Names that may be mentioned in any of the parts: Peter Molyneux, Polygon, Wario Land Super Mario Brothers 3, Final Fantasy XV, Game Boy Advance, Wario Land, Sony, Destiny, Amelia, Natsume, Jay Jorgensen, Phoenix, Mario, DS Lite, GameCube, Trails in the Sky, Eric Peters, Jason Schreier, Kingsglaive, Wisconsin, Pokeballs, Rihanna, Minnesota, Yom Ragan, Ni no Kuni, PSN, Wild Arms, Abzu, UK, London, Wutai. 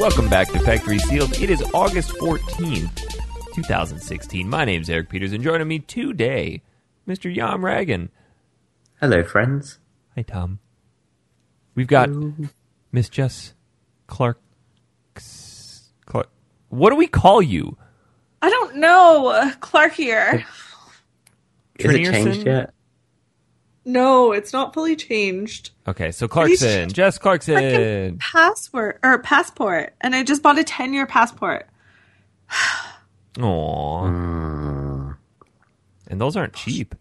Welcome back to Factory Sealed. It is August 14th, 2016. My name's Eric Peters, and joining me today, Mr. Yom Ragan. Hello, friends. Hi, Tom. We've got Miss Jess Clark. What do we call you? I don't know. Clark here. Is it changed yet? No, it's not fully changed. Okay, so Clarkson, Jess Clarkson. Passport, and I just bought a 10-year passport. Aww. And those aren't cheap.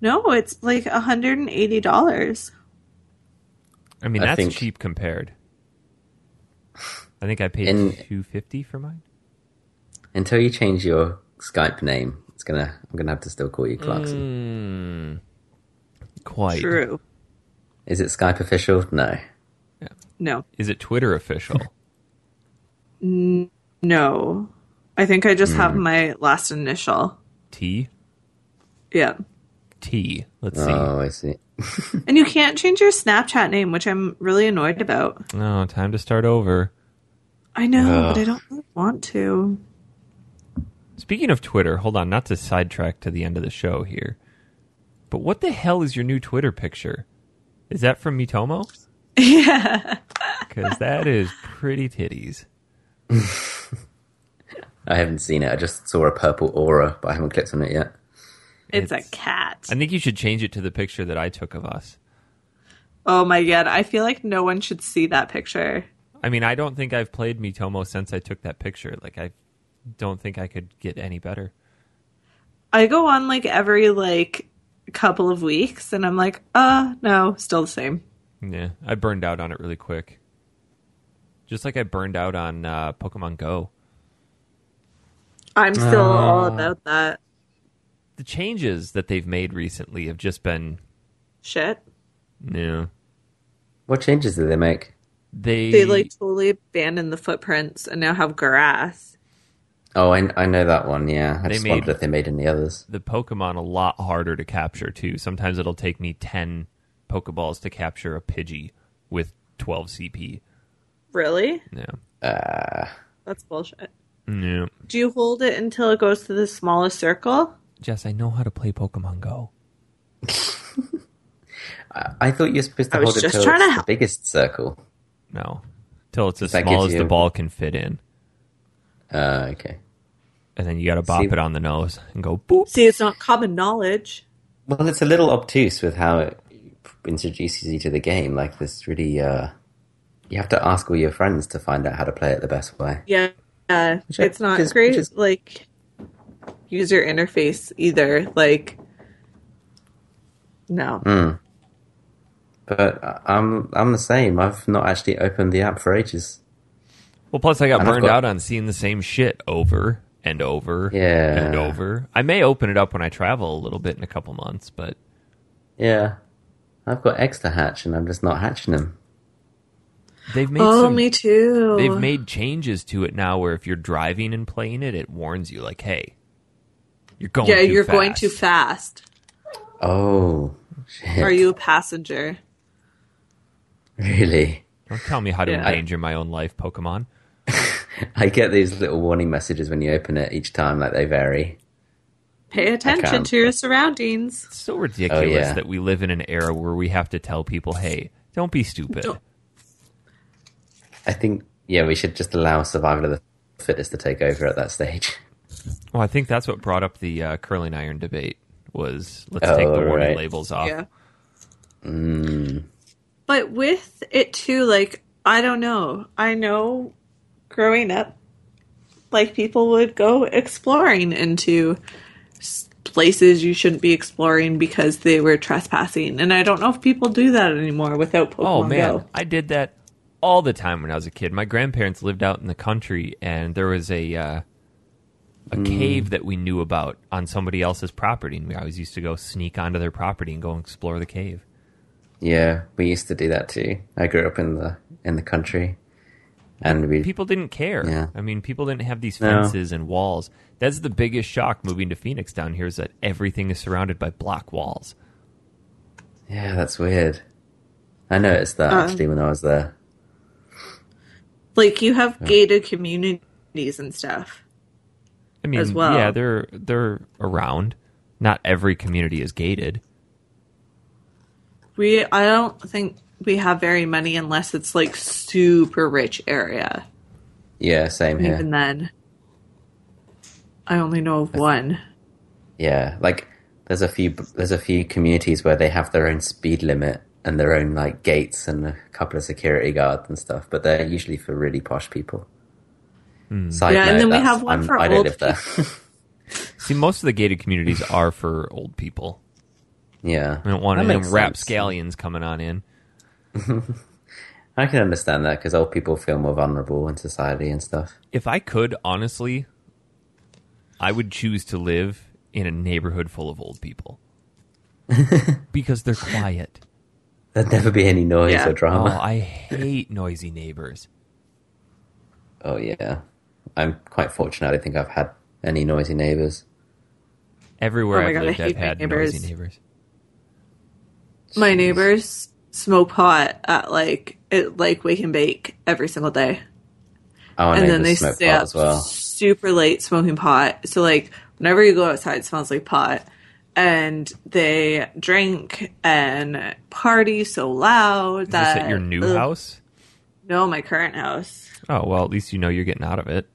No, it's like $180. I mean, that's cheap compared. I think I paid $250 for mine. Until you change your Skype name. I'm gonna have to still call you Clarkson. Quite true. Is it Skype official? No. Yeah. No. Is it Twitter official? No. I think I just have my last initial. T? Yeah. T. Let's see. Oh, I see. And you can't change your Snapchat name, which I'm really annoyed about. No, time to start over. I know, but I don't really want to. Speaking of Twitter, hold on, not to sidetrack to the end of the show here, but what the hell is your new Twitter picture? Is that from Miitomo? Yeah. Because that is pretty titties. I haven't seen it. I just saw a purple aura, but I haven't clicked on it yet. It's a cat. I think you should change it to the picture that I took of us. Oh my god, I feel like no one should see that picture. I mean, I don't think I've played Miitomo since I took that picture. Like, I don't think I could get any better. I go on like every couple of weeks and I'm like, no, still the same. Yeah, I burned out on it really quick. Just like I burned out on Pokemon Go. I'm still all about that. The changes that they've made recently have just been shit. Yeah. What changes did they make? They like totally abandoned the footprints and now have grass. Oh, I know that one, yeah. I just wondered if they made any others. The Pokemon a lot harder to capture, too. Sometimes it'll take me 10 Pokeballs to capture a Pidgey with 12 CP. Really? Yeah. That's bullshit. Yeah. Do you hold it until it goes to the smallest circle? Jess, I know how to play Pokemon Go. I thought you were supposed to hold it until it's the biggest circle. No. Till it's as small as the ball can fit in. Okay. And then you got to bop it on the nose and go boop. See, it's not common knowledge. Well, it's a little obtuse with how it introduces you to the game. Like, this really, you have to ask all your friends to find out how to play it the best way. Yeah, it's not great. Like, user interface either. Like, no. Mm. But I'm the same. I've not actually opened the app for ages. Well, plus I got burned out on seeing the same shit over and over and over. I may open it up when I travel a little bit in a couple months, but... Yeah. I've got eggs to hatch, and I'm just not hatching them. They've made me too. They've made changes to it now where if you're driving and playing it, it warns you, like, hey, you're going too fast. Yeah, you're going too fast. Oh, shit. Are you a passenger? Really? Don't tell me how to endanger my own life, Pokemon. I get these little warning messages when you open it each time, like they vary. Pay attention to your surroundings. It's so ridiculous that we live in an era where we have to tell people, hey, don't be stupid. I think, we should just allow survival of the fittest to take over at that stage. Well, I think that's what brought up the curling iron debate was let's take the warning labels off. Yeah. Mm. But with it, too, like, I don't know. I know... Growing up, like, people would go exploring into places you shouldn't be exploring because they were trespassing. And I don't know if people do that anymore without Pokemon Go. Oh, man. Go. I did that all the time when I was a kid. My grandparents lived out in the country, and there was a cave that we knew about on somebody else's property. And we always used to go sneak onto their property and go explore the cave. Yeah, we used to do that, too. I grew up in the country. And people didn't care. Yeah. I mean, people didn't have these fences and walls. That's the biggest shock moving to Phoenix down here is that everything is surrounded by block walls. Yeah, that's weird. I noticed that, actually, when I was there. Like, you have gated communities and stuff. I mean, as well. Yeah, they're around. Not every community is gated. I don't think we have very many unless it's like super rich area. Yeah, same here. Even then, I only know of one. Yeah, like there's a few communities where they have their own speed limit and their own like gates and a couple of security guards and stuff, but they're usually for really posh people. Side note, and then we have one for old people. See, most of the gated communities are for old people. Yeah. I don't want any rapscallions coming on in. I can understand that, because old people feel more vulnerable in society and stuff. If I could, honestly, I would choose to live in a neighborhood full of old people. Because they're quiet. There'd never be any noise or drama. Oh, I hate noisy neighbors. Oh, yeah. I'm quite fortunate. I think I've had any noisy neighbors. Everywhere I've lived, I've had noisy neighbors. My neighbors smoke pot at like wake and bake every single day. And then they stay up super late smoking pot. So like whenever you go outside, it smells like pot. And they drink and party so loud that. Is this at your new house? No, my current house. Oh well, at least you know you're getting out of it.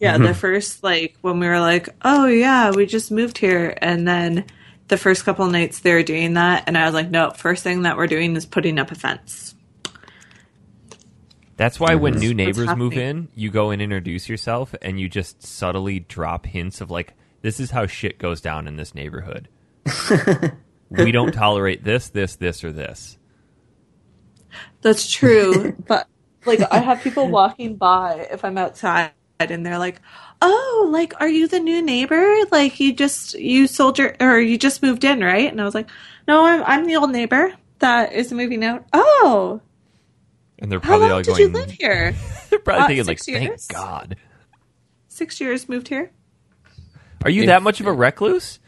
Yeah, the first when we were like, oh yeah, we just moved here, and then. The first couple of nights they were doing that, and I was like, no, first thing that we're doing is putting up a fence. That's why when new neighbors move in, you go and introduce yourself, and you just subtly drop hints of, like, this is how shit goes down in this neighborhood. We don't tolerate this, this, this, or this. That's true, but, like, I have people walking by if I'm outside, and they're like, oh, like, are you the new neighbor? Like, you just moved in, right? And I was like, no, I'm the old neighbor that is moving out. Oh, and they're probably all going, how long did you live here? They're probably thinking, like, thank God, 6 years, moved here. Are you that much of a recluse?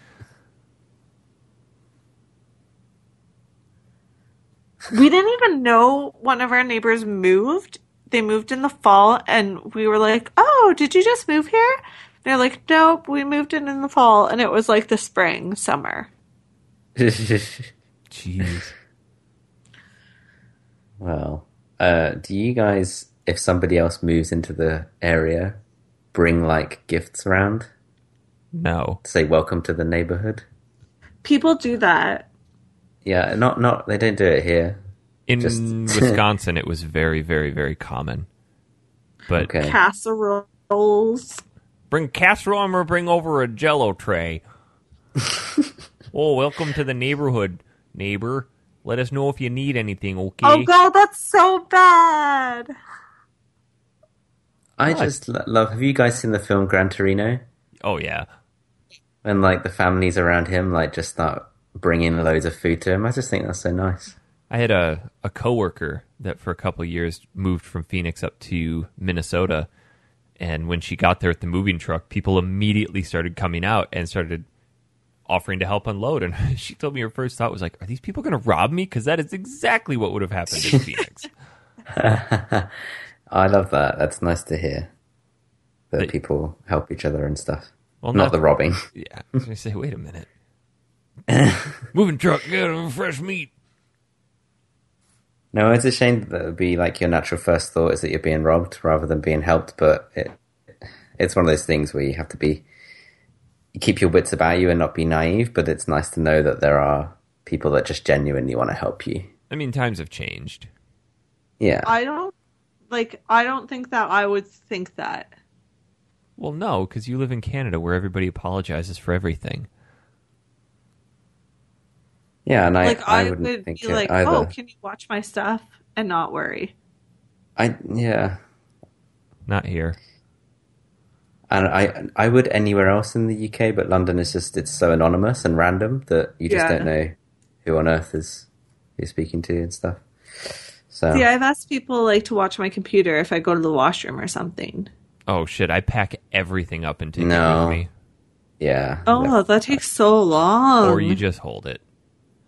We didn't even know one of our neighbors moved. They moved in the fall, and we were like, oh, did you just move here? And they're like, nope, we moved in the fall, and it was like the spring, summer. Jeez. Well, do you guys, if somebody else moves into the area, bring, like, gifts around? No. Say welcome to the neighborhood? People do that. Yeah, not they don't do it here. In Wisconsin, it was very, very, very common. But casseroles. Bring casserole, or bring over a Jell-O tray. Oh, welcome to the neighborhood, neighbor. Let us know if you need anything, okay? Oh, God, that's so bad. I just love... Have you guys seen the film Gran Torino? Oh, yeah. And, like, the families around him, like, just start bringing loads of food to him. I just think that's so nice. I had a coworker that for a couple of years moved from Phoenix up to Minnesota, and when she got there with the moving truck, people immediately started coming out and started offering to help unload, and she told me her first thought was like, are these people going to rob me? Because that is exactly what would have happened in Phoenix. I love that. That's nice to hear that people help each other and stuff. Well, not the robbing. Yeah. I was going to say, wait a minute. Moving truck, get them fresh meat. No, it's a shame that would be like your natural first thought is that you're being robbed rather than being helped, but it's one of those things where you have to keep your wits about you and not be naive, but it's nice to know that there are people that just genuinely want to help you. I mean, times have changed. Yeah. I don't think that I would think that. Well, no, because you live in Canada where everybody apologizes for everything. Yeah, and I would be like, either. Oh, can you watch my stuff and not worry? Not here. And I would anywhere else in the UK, but London is just, it's so anonymous and random that you just don't know who on earth is you're speaking to and stuff. So see, I've asked people like to watch my computer if I go to the washroom or something. Oh shit, I pack everything up and take it with me. Yeah. Oh, that takes so long. Or you just hold it.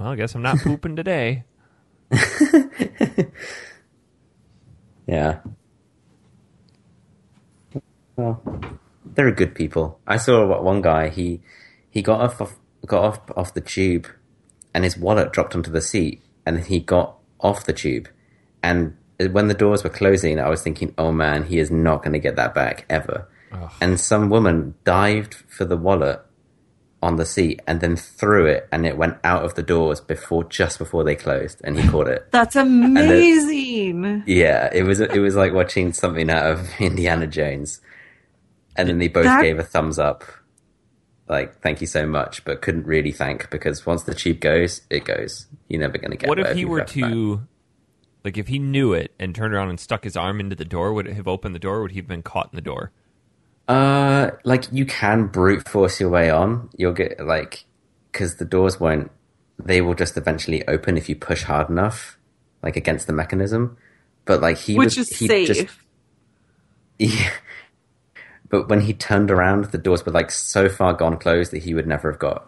Well, I guess I'm not pooping today. Yeah. Well, there are good people. I saw one guy. He got off the tube, and his wallet dropped onto the seat, and he got off the tube. And when the doors were closing, I was thinking, "Oh man, he is not going to get that back ever." Ugh. And some woman dived for the wallet on the seat and then threw it, and it went out of the doors just before they closed, and he caught it. That's amazing. Yeah, it was like watching something out of Indiana Jones. And then they both gave a thumbs up, like, thank you so much, but couldn't really thank, because once the tube goes, it goes. You're never going to get it. What if he were to, like, if he knew it and turned around and stuck his arm into the door, would it have opened the door, or would he have been caught in the door? Like, you can brute force your way on. You'll get, like, because the doors won't, they will just eventually open if you push hard enough, like, against the mechanism. But, like, he was safe. Yeah. But when he turned around, the doors were, like, so far gone closed that he would never have got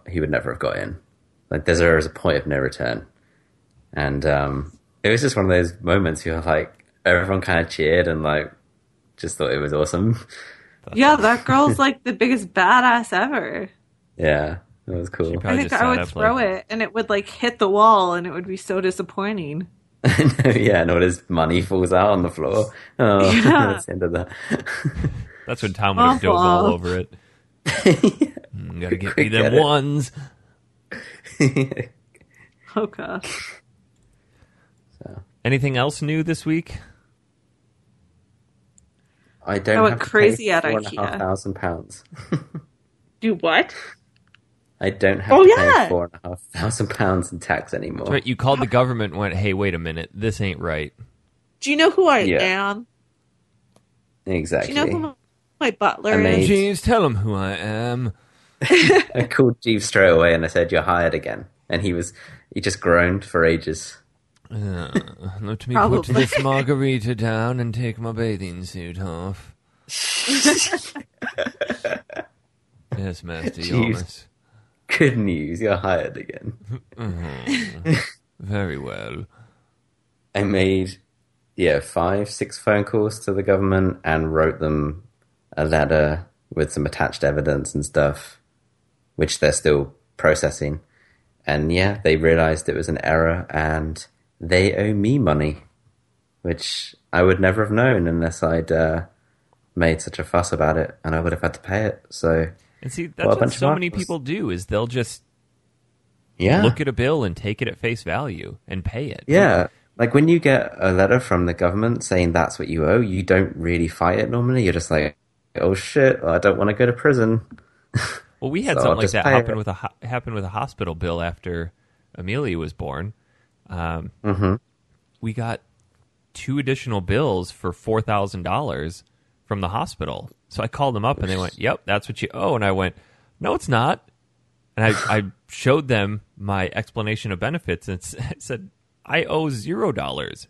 in. Like, there is a point of no return. And, it was just one of those moments where, like, everyone kind of cheered and, like, just thought it was awesome. Yeah, that girl's like the biggest badass ever. Yeah, that was cool. I think I would throw it, and it would like hit the wall, and it would be so disappointing. Yeah, and all his money falls out on the floor. Oh, yeah. That's the end of that. That's when Tom would have dove all over it. Yeah. Gotta get me them ones. Oh gosh. So. Anything else new this week? I don't have to pay £4,500. Do what? I don't have to pay £4,500 in tax anymore. That's right. You called the government and went, hey, wait a minute. This ain't right. Do you know who I am? Exactly. Do you know who my butler is? Jeeves, tell him who I am. I called Jeeves straight away and I said, you're hired again. And he just groaned for ages. Let me put this margarita down and take my bathing suit off. Yes, Master Jonas. Good news, you're hired again. Mm-hmm. Very well. I made 5-6 phone calls to the government and wrote them a letter with some attached evidence and stuff, which they're still processing. And they realized it was an error and they owe me money, which I would never have known unless I'd made such a fuss about it, and I would have had to pay it. So, and see, that's what so many people do, is they'll just look at a bill and take it at face value and pay it. Yeah, like when you get a letter from the government saying that's what you owe, you don't really fight it normally. You're just like, oh shit, I don't want to go to prison. Well, we had so something like that happen with a hospital bill after Amelia was born. We got 2 additional bills for $4,000 from the hospital. So I called them up and they went, yep, that's what you owe. And I went, no, it's not. And I showed them my explanation of benefits and said, I owe $0.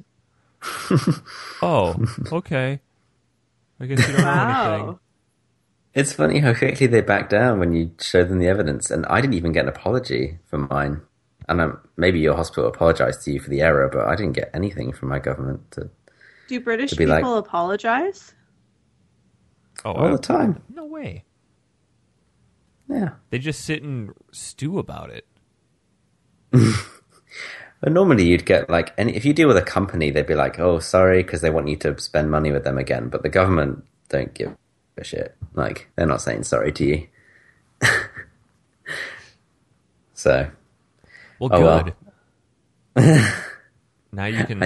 Oh, okay. I guess you don't owe anything. It's funny how quickly they back down when you show them the evidence. And I didn't even get an apology for mine. And maybe your hospital apologized to you for the error, but I didn't get anything from my government. Do British people apologize? Oh, all the time. No way. Yeah. They just sit and stew about it. But normally you'd get like, if you deal with a company, they'd be like, oh, sorry, because they want you to spend money with them again. But the government don't give a shit. Like, they're not saying sorry to you. So... Well, good. Well. Now you can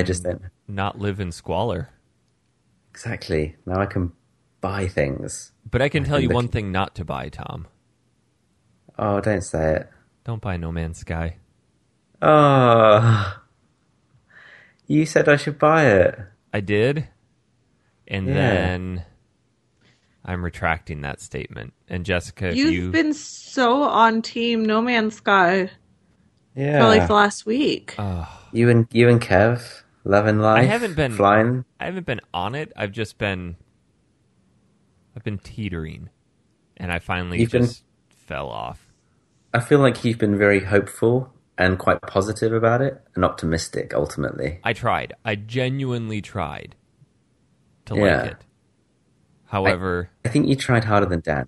not live in squalor. Exactly. Now I can buy things. But I can tell you one thing not to buy, Tom. Oh, don't say it. Don't buy No Man's Sky. Oh. You said I should buy it. I did. And then... I'm retracting that statement. And Jessica, You've been so on team No Man's Sky... Yeah, for like the last week. You and Kev, love and life. I haven't been on it. I've just been. I've been teetering, and I finally fell off. I feel like you've been very hopeful and quite positive about it, and optimistic. Ultimately, I genuinely tried to like it. However... I think you tried harder than Dan.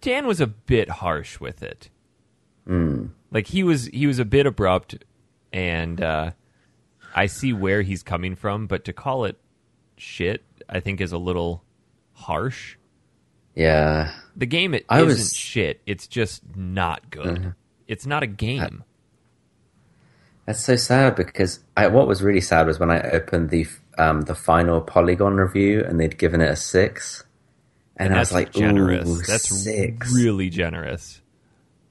Dan was a bit harsh with it. Mm. Like, he was a bit abrupt, and I see where he's coming from, but to call it shit, I think, is a little harsh. Yeah. The game isn't shit. It's just not good. Uh-huh. It's not a game. That's so sad, because what was really sad was when I opened the final Polygon review and they'd given it a 6, and I was like, generous. Ooh, that's 6. Really generous.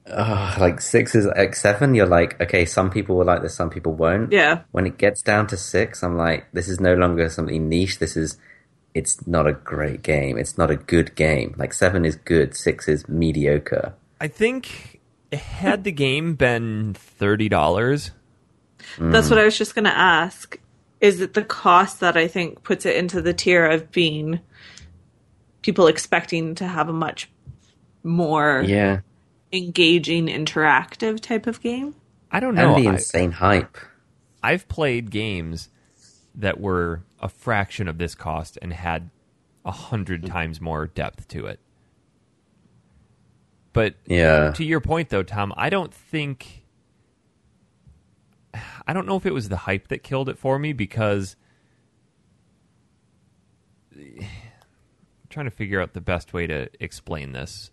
Oh, like 6 is like 7. You're like, okay, some people will like this, some people won't. Yeah. When it gets down to 6, I'm like, this is no longer something niche. It's not a great game. It's not a good game. Like 7 is good, 6 is mediocre. I think had the game been $30, that's what I was just going to ask. Is it the cost that I think puts it into the tier of being people expecting to have a much more engaging, interactive type of game? I don't know. And the insane hype. I've played games that were a fraction of this cost and had 100 times more depth to it. But to your point, though, Tom, I don't know if it was the hype that killed it for me, because I'm trying to figure out the best way to explain this.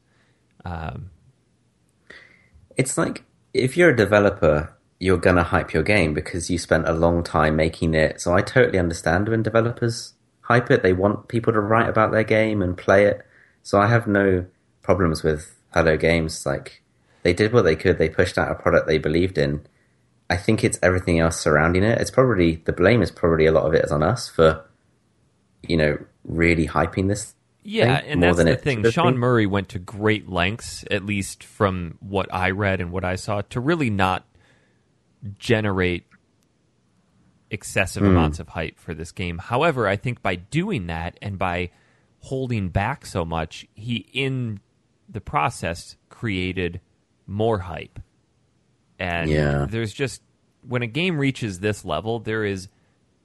It's like, if you're a developer, you're going to hype your game because you spent a long time making it. So I totally understand when developers hype it. They want people to write about their game and play it. So I have no problems with Hello Games. Like, they did what they could. They pushed out a product they believed in. I think it's everything else surrounding it. It's probably, the blame is probably, a lot of it is on us for, really hyping this. Yeah, thing, and that's the thing. Sean Murray went to great lengths, at least from what I read and what I saw, to really not generate excessive amounts of hype for this game. However, I think by doing that and by holding back so much, he, in the process, created more hype. And there's just, when a game reaches this level, there is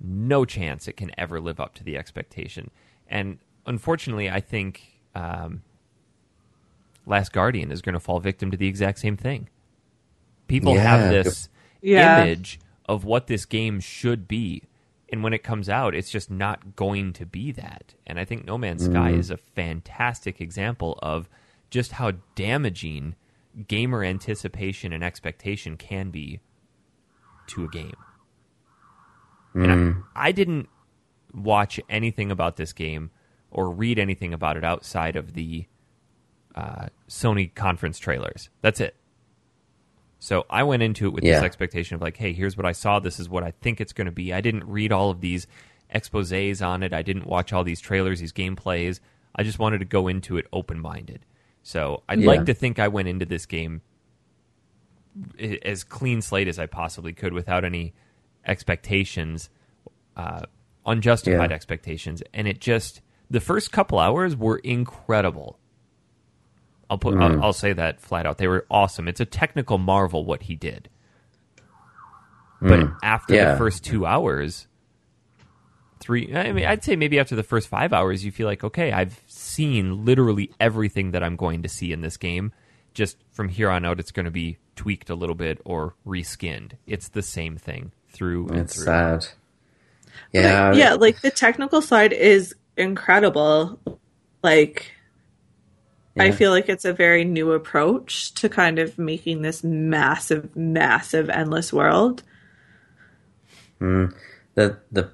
no chance it can ever live up to the expectation. And unfortunately, I think Last Guardian is going to fall victim to the exact same thing. People have this image of what this game should be, and when it comes out, it's just not going to be that. And I think No Man's Sky is a fantastic example of just how damaging gamer anticipation and expectation can be to a game. And I didn't watch anything about this game or read anything about it outside of the Sony conference trailers. That's it. So I went into it with this expectation of like, hey, here's what I saw. This is what I think it's going to be. I didn't read all of these exposés on it. I didn't watch all these trailers, these gameplays. I just wanted to go into it open-minded. So I'd like to think I went into this game as clean slate as I possibly could, without any expectations, unjustified expectations. And it just, the first couple hours were incredible. I'll say that flat out. They were awesome. It's a technical marvel what he did. But after the first 2 hours, I'd say maybe after the first 5 hours, you feel like, okay, I've seen literally everything that I'm going to see in this game. Just from here on out, it's going to be tweaked a little bit or reskinned. It's the same thing through and through. It's sad. Yeah. But, the technical side is incredible. I feel like it's a very new approach to kind of making this massive, massive endless world. The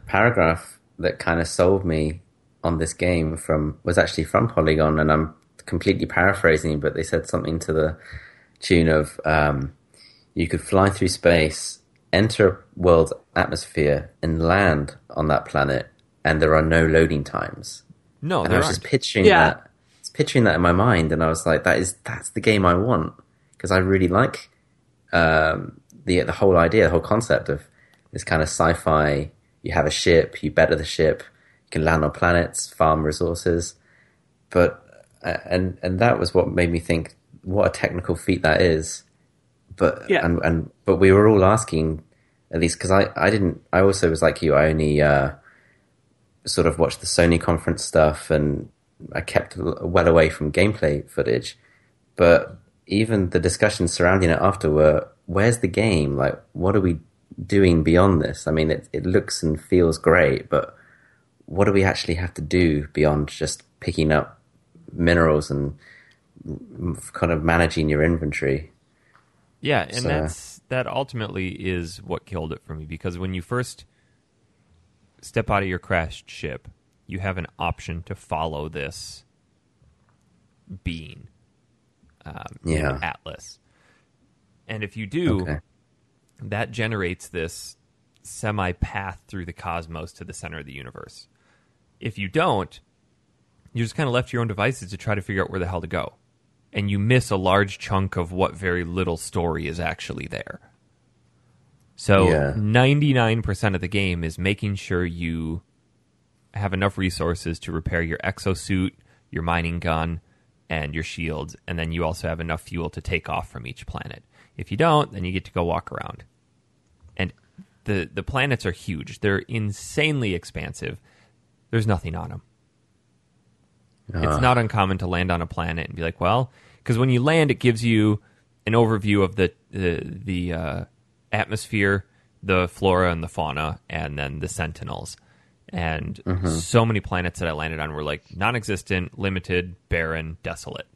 paragraph that kind of sold me on this game was actually from Polygon, and I'm completely paraphrasing, but they said something to the tune of, you could fly through space, enter a world's atmosphere, and land on that planet, and there are no loading times. No, and I was just picturing that. I was picturing that in my mind, and I was like, that's the game I want, because I really like the whole idea, the whole concept of this kind of sci-fi. You have a ship, you better the ship, you can land on planets, farm resources. But, and that was what made me think, what a technical feat that is. But, but we were all asking, at least, because I also was like you, I only sort of watched the Sony conference stuff, and I kept well away from gameplay footage. But even the discussions surrounding it after were, where's the game? Like, what are we doing beyond this? I mean, it looks and feels great, but what do we actually have to do beyond just picking up minerals and kind of managing your inventory? Yeah, and so that ultimately is what killed it for me, because when you first step out of your crashed ship, you have an option to follow this being in Atlas. And if you do, that generates this semi-path through the cosmos to the center of the universe. If you don't, you're just kind of left to your own devices to try to figure out where the hell to go. And you miss a large chunk of what very little story is actually there. So 99% of the game is making sure you have enough resources to repair your exosuit, your mining gun, and your shields, and then you also have enough fuel to take off from each planet. If you don't, then you get to go walk around. And the planets are huge. They're insanely expansive. There's nothing on them. It's not uncommon to land on a planet and be like, well, because when you land, it gives you an overview of the atmosphere, the flora and the fauna, and then the sentinels. And so many planets that I landed on were like non-existent, limited, barren, desolate.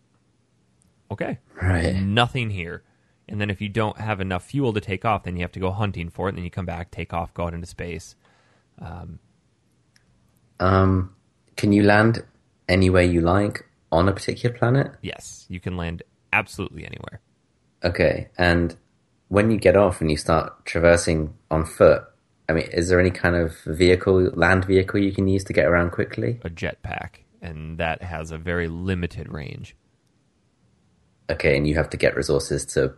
Okay. Right. Nothing here. And then if you don't have enough fuel to take off, then you have to go hunting for it, and then you come back, take off, go out into space. Can you land anywhere you like on a particular planet? Yes, you can land absolutely anywhere. Okay, and when you get off and you start traversing on foot, I mean, is there any kind of land vehicle you can use to get around quickly? A jetpack, and that has a very limited range. Okay, and you have to get resources to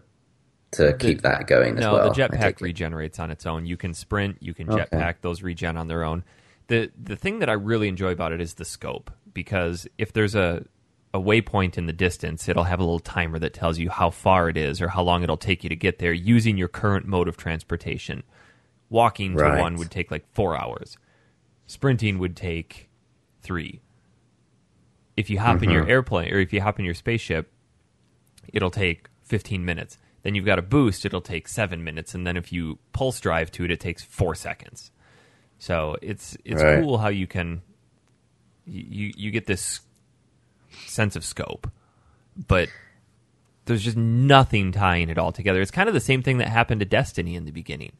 keep that going as well? No, the jetpack regenerates on its own. You can sprint, you can jetpack, those regen on their own. The thing that I really enjoy about it is the scope, because if there's a waypoint in the distance, it'll have a little timer that tells you how far it is or how long it'll take you to get there using your current mode of transportation. Walking to one would take like 4 hours. Sprinting would take 3. If you hop in your airplane, or if you hop in your spaceship, it'll take 15 minutes. Then you've got a boost, it'll take 7 minutes. And then if you pulse drive to it, it takes 4 seconds. So it's cool how you can, you get this sense of scope, but there's just nothing tying it all together. It's kind of the same thing that happened to Destiny in the beginning.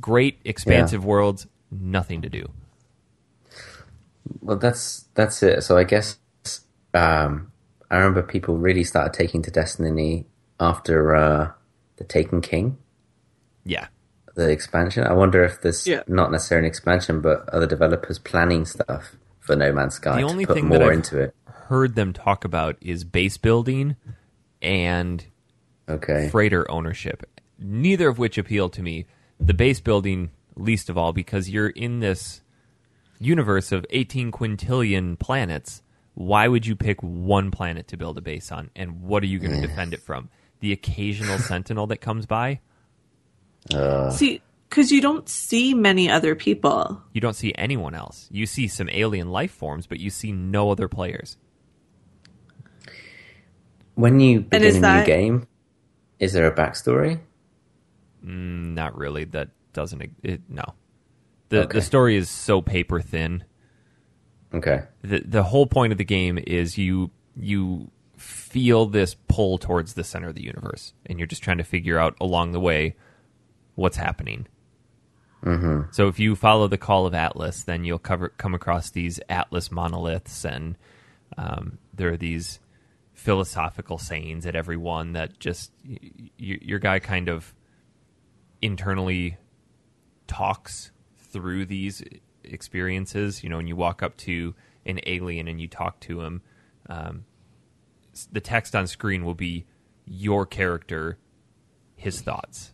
Great, expansive worlds, nothing to do. Well, that's it. So I guess I remember people really started taking to Destiny after the Taken King. Yeah. The expansion. I wonder if there's not necessarily an expansion, but other developers planning stuff for No Man's Sky to put more into it. The only thing that I've heard them talk about is base building and freighter ownership, neither of which appeal to me. The base building least of all, because you're in this universe of 18 quintillion planets. Why would you pick one planet to build a base on, and what are you going to defend it from? The occasional sentinel that comes by? See, because you don't see many other people. You don't see anyone else. You see some alien life forms, but you see no other players. When you begin a new game, is there a backstory? Not really. That doesn't... No. The story is so paper thin. Okay. The whole point of the game is you feel this pull towards the center of the universe, and you're just trying to figure out along the way what's happening. Mm-hmm. So if you follow the call of Atlas, then you'll come across these Atlas monoliths, and there are these philosophical sayings at every one that just... your guy kind of internally talks through these experiences, you know, and you walk up to an alien and you talk to him. The text on screen will be your character, his thoughts.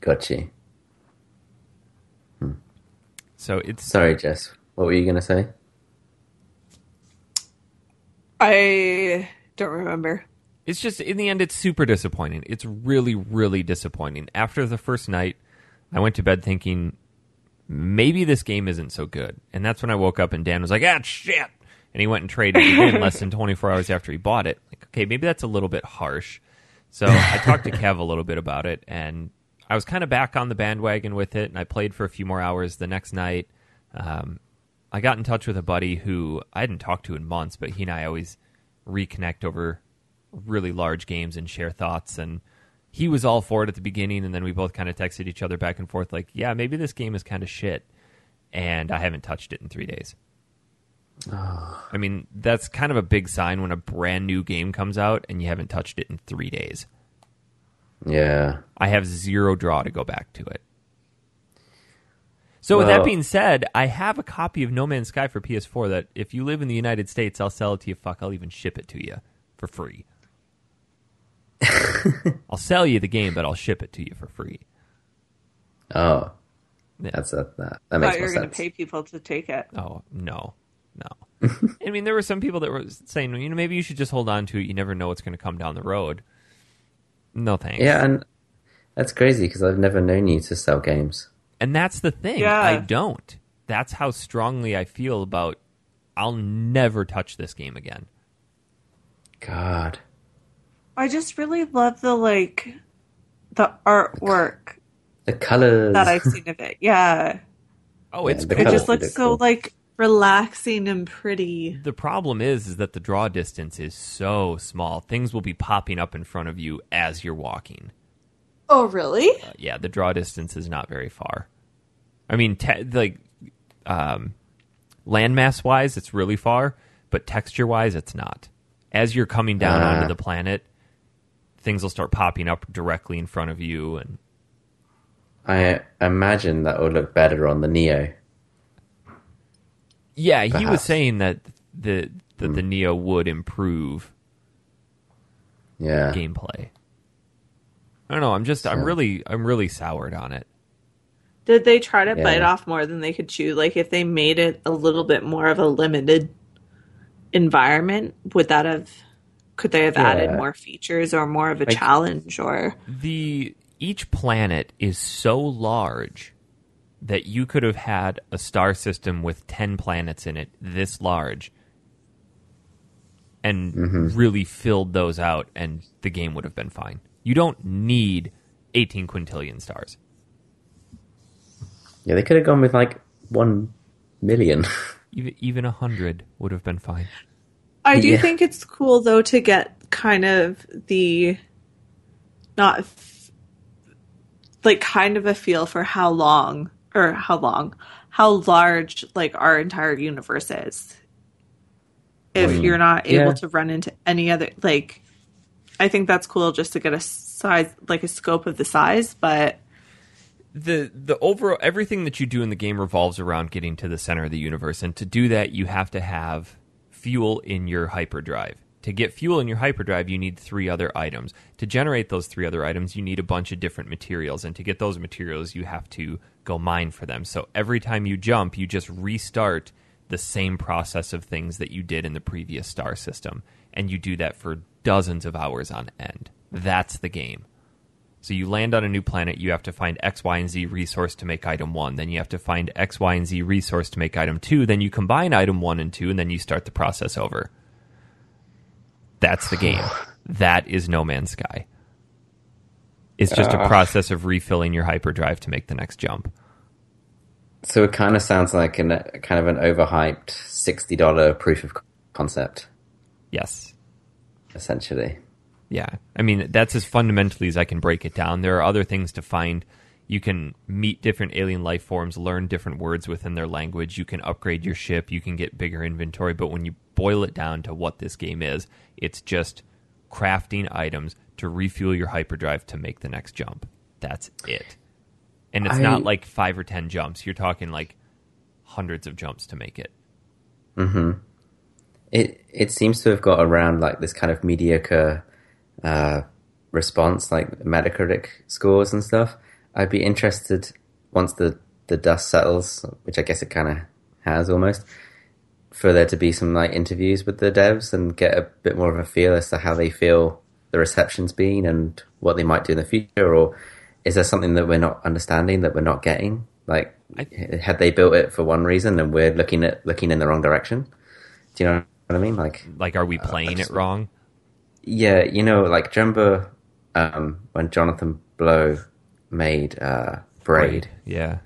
Gotcha. So it's... Sorry, Jess. What were you going to say? I don't remember. It's just, in the end, it's super disappointing. It's really, really disappointing. After the first night, I went to bed thinking, maybe this game isn't so good. And that's when I woke up and Dan was like, ah, shit. And he went and traded it in less than 24 hours after he bought it. Like, okay, maybe that's a little bit harsh. So I talked to Kev a little bit about it, and I was kind of back on the bandwagon with it, and I played for a few more hours the next night. I got in touch with a buddy who I hadn't talked to in months, but he and I always reconnect over really large games and share thoughts, and he was all for it at the beginning, and then we both kind of texted each other back and forth like, yeah, maybe this game is kind of shit, and I haven't touched it in 3 days. I mean, that's kind of a big sign when a brand new game comes out and you haven't touched it in 3 days. Yeah. I have zero draw to go back to it. So well, with that being said, I have a copy of No Man's Sky for PS4 that if you live in the United States, I'll sell it to you. Fuck, I'll even ship it to you for free. I'll sell you the game, but I'll ship it to you for free. Oh. Yeah. That makes sense. I thought you were going to pay people to take it. Oh, no. I mean, there were some people that were saying, you know, maybe you should just hold on to it. You never know what's going to come down the road. No thanks. Yeah, and that's crazy because I've never known you to sell games. And that's the thing. Yeah. I don't. That's how strongly I feel about I'll never touch this game again. God. I just really love the artwork. The colors. That I've seen of it. Yeah. Oh, it's cool. It just looks so cool. Relaxing and pretty. The problem is that the draw distance is so small. Things will be popping up in front of you as you're walking. Oh, really? Yeah, the draw distance is not very far. I mean, landmass-wise, it's really far, but texture-wise, it's not. As you're coming down onto the planet, things will start popping up directly in front of you. And I imagine that would look better on the Neo. Yeah, perhaps. He was saying that the Neo would improve gameplay. I don't know, I'm really soured on it. Did they try to bite off more than they could chew? Like, if they made it a little bit more of a limited environment, could they have added more features or more of a challenge? Or each planet is so large that you could have had a star system with 10 planets in it this large and really filled those out, and the game would have been fine. You don't need 18 quintillion stars. Yeah, they could have gone with 1 million. Even 100 would have been fine. I do think it's cool, though, to get kind of the... kind of a feel for how large our entire universe is. If you're not able to run into any other, I think that's cool just to get a size, a scope of the size, but the overall, everything that you do in the game revolves around getting to the center of the universe. And to do that, you have to have fuel in your hyperdrive. To get fuel in your hyperdrive, you need 3 other items. To generate those 3 other items, you need a bunch of different materials. And to get those materials, you have to go mine for them. So every time you jump, you just restart the same process of things that you did in the previous star system. And you do that for dozens of hours on end. That's the game. So you land on a new planet, you have to find X, Y, and Z resource to make item 1. Then you have to find X, Y, and Z resource to make item 2. Then you combine item 1 and 2, and then you start the process over. That's the game. That is No Man's Sky. It's just a process of refilling your hyperdrive to make the next jump. So it kind of sounds like an overhyped $60 proof of concept. Yes. Essentially. Yeah. I mean, that's as fundamentally as I can break it down. There are other things to find. You can meet different alien life forms, learn different words within their language. You can upgrade your ship. You can get bigger inventory. But when you boil it down to what this game is, it's just crafting items to refuel your hyperdrive to make the next jump. That's it. And it's not 5 or 10 jumps. You're talking hundreds of jumps to make it. Mm-hmm. It seems to have got around this kind of mediocre response, Metacritic scores and stuff. I'd be interested, once the dust settles, which I guess it kind of has almost, for there to be some interviews with the devs and get a bit more of a feel as to how they feel the reception's been and what they might do in the future. Or is there something that we're not understanding, that we're not getting? had they built it for one reason and we're looking in the wrong direction? Do you know what I mean? Like are we playing it wrong? Yeah, you know, like, do you remember when Jonathan Blow made Braid? Yeah.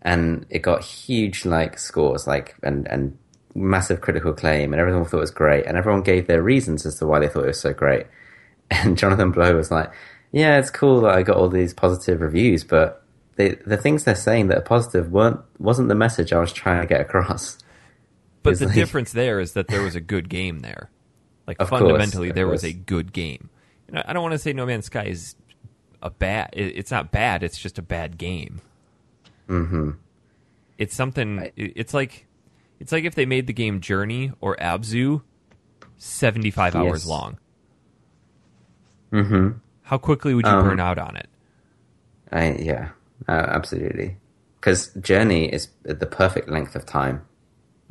And it got huge, like, scores, like, and massive critical acclaim, and everyone thought it was great, and everyone gave their reasons as to why they thought it was so great. And Jonathan Blow was like, yeah, it's cool that I got all these positive reviews, but the things they're saying that are positive wasn't the message I was trying to get across. But the difference there is that there was a good game there. Like, fundamentally, there was a good game. And I don't want to say No Man's Sky is it's not bad, it's just a bad game. Mm-hmm. It's something, it's like if they made the game Journey or Abzu 75 hours long. Mm-hmm. How quickly would you burn out on it? Absolutely. Because Journey is the perfect length of time.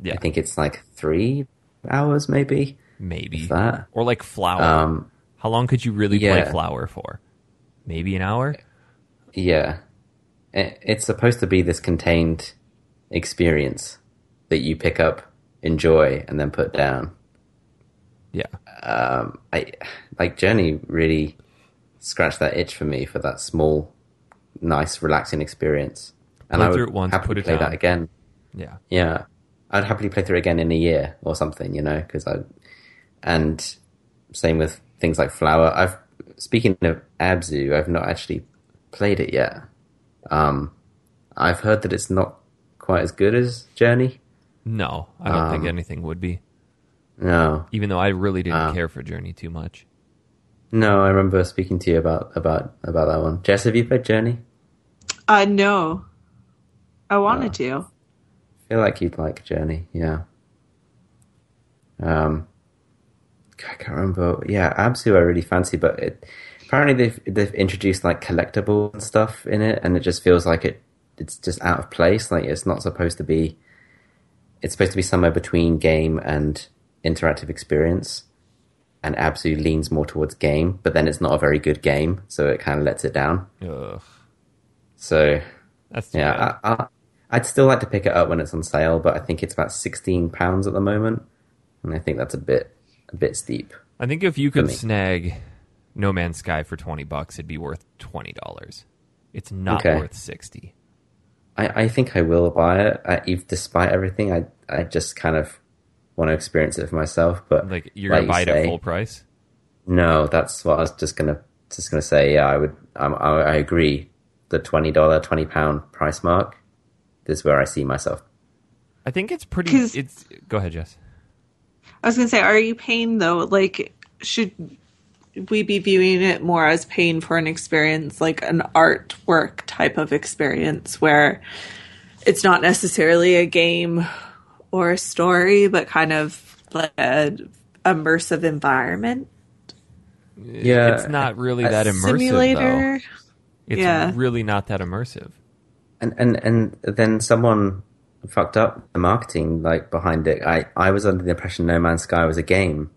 Yeah. I think it's like 3 hours, maybe. Maybe. That. Or like Flower. How long could you really play Flower for? Maybe an hour? Yeah. It's supposed to be this contained experience that you pick up, enjoy, and then put down. Yeah. Journey really scratched that itch for me for that small, nice, relaxing experience. And I would happily play that again. Yeah. Yeah. I'd happily play through it again in a year or something, you know, and same with things like Flower. Speaking of Abzu, I've not actually played it yet. I've heard that it's not quite as good as Journey. No, I don't think anything would be. No. Even though I really didn't care for Journey too much. No, I remember speaking to you about that one. Jess, have you played Journey? No. I wanted to. I feel like you'd like Journey, yeah. I can't remember. Yeah, Abzu I really fancy, but apparently they've introduced like collectible and stuff in it, and it just feels like it's just out of place. Like it's not supposed to be. It's supposed to be somewhere between game and interactive experience, and Abzu leans more towards game, but then it's not a very good game, so it kind of lets it down. Ugh. So that's yeah. I'd still like to pick it up when it's on sale, but I think it's about £16 at the moment, and I think that's a bit steep. I think if you could snag No Man's Sky for $20, it'd be worth $20. It's not worth $60. I think I will buy it. Despite everything, I just kind of want to experience it for myself. But like you're gonna buy it at full price? No, that's what I was just gonna say. Yeah, I would. I agree. The £20 price mark is where I see myself. I think it's pretty. Go ahead, Jess. I was gonna say, are you paying though? Like, should we be viewing it more as paying for an experience, like an artwork type of experience where it's not necessarily a game or a story, but kind of like an immersive environment? Yeah. It's not really that immersive, simulator, though. It's really not that immersive. And then someone fucked up the marketing like behind it. I was under the impression No Man's Sky was a game.